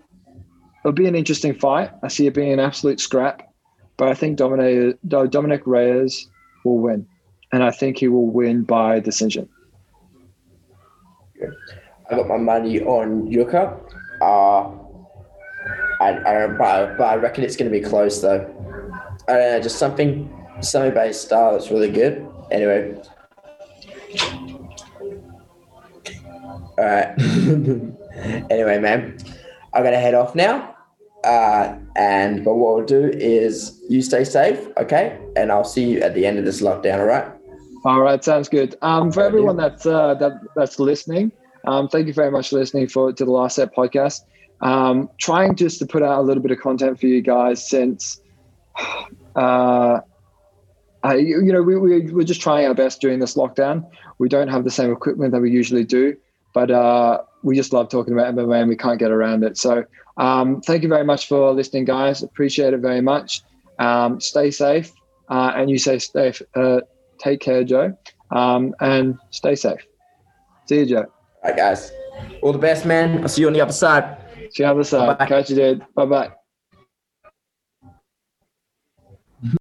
it'll be an interesting fight. I see it being an absolute scrap, but I think Dominic, Dominic Reyes will win. And I think he will win by decision. Yeah. I got my money on Yuka. Uh, I, I, but I reckon it's going to be close though. I don't know, just something, something by his style that's really good. Anyway, all right. Anyway, man, I'm gonna head off now. Uh, and but what we'll do is you stay safe, okay? And I'll see you at the end of this lockdown. All right. All right, sounds good. Um, for everyone that's uh, that that's listening, um, thank you very much for listening for to the Last Set Podcast. Um, trying just to put out a little bit of content for you guys since, uh, I, you know, we, we, we're just trying our best during this lockdown. We don't have the same equipment that we usually do, but uh, we just love talking about M M A and we can't get around it. So um, thank you very much for listening, guys. Appreciate it very much. Um, stay safe. Uh, and you say stay, uh, take care, Joe. Um, and stay safe. See you, Joe. All right, guys. All the best, man. I'll see you on the other side. See you on the side. Catch you, dude. Bye-bye.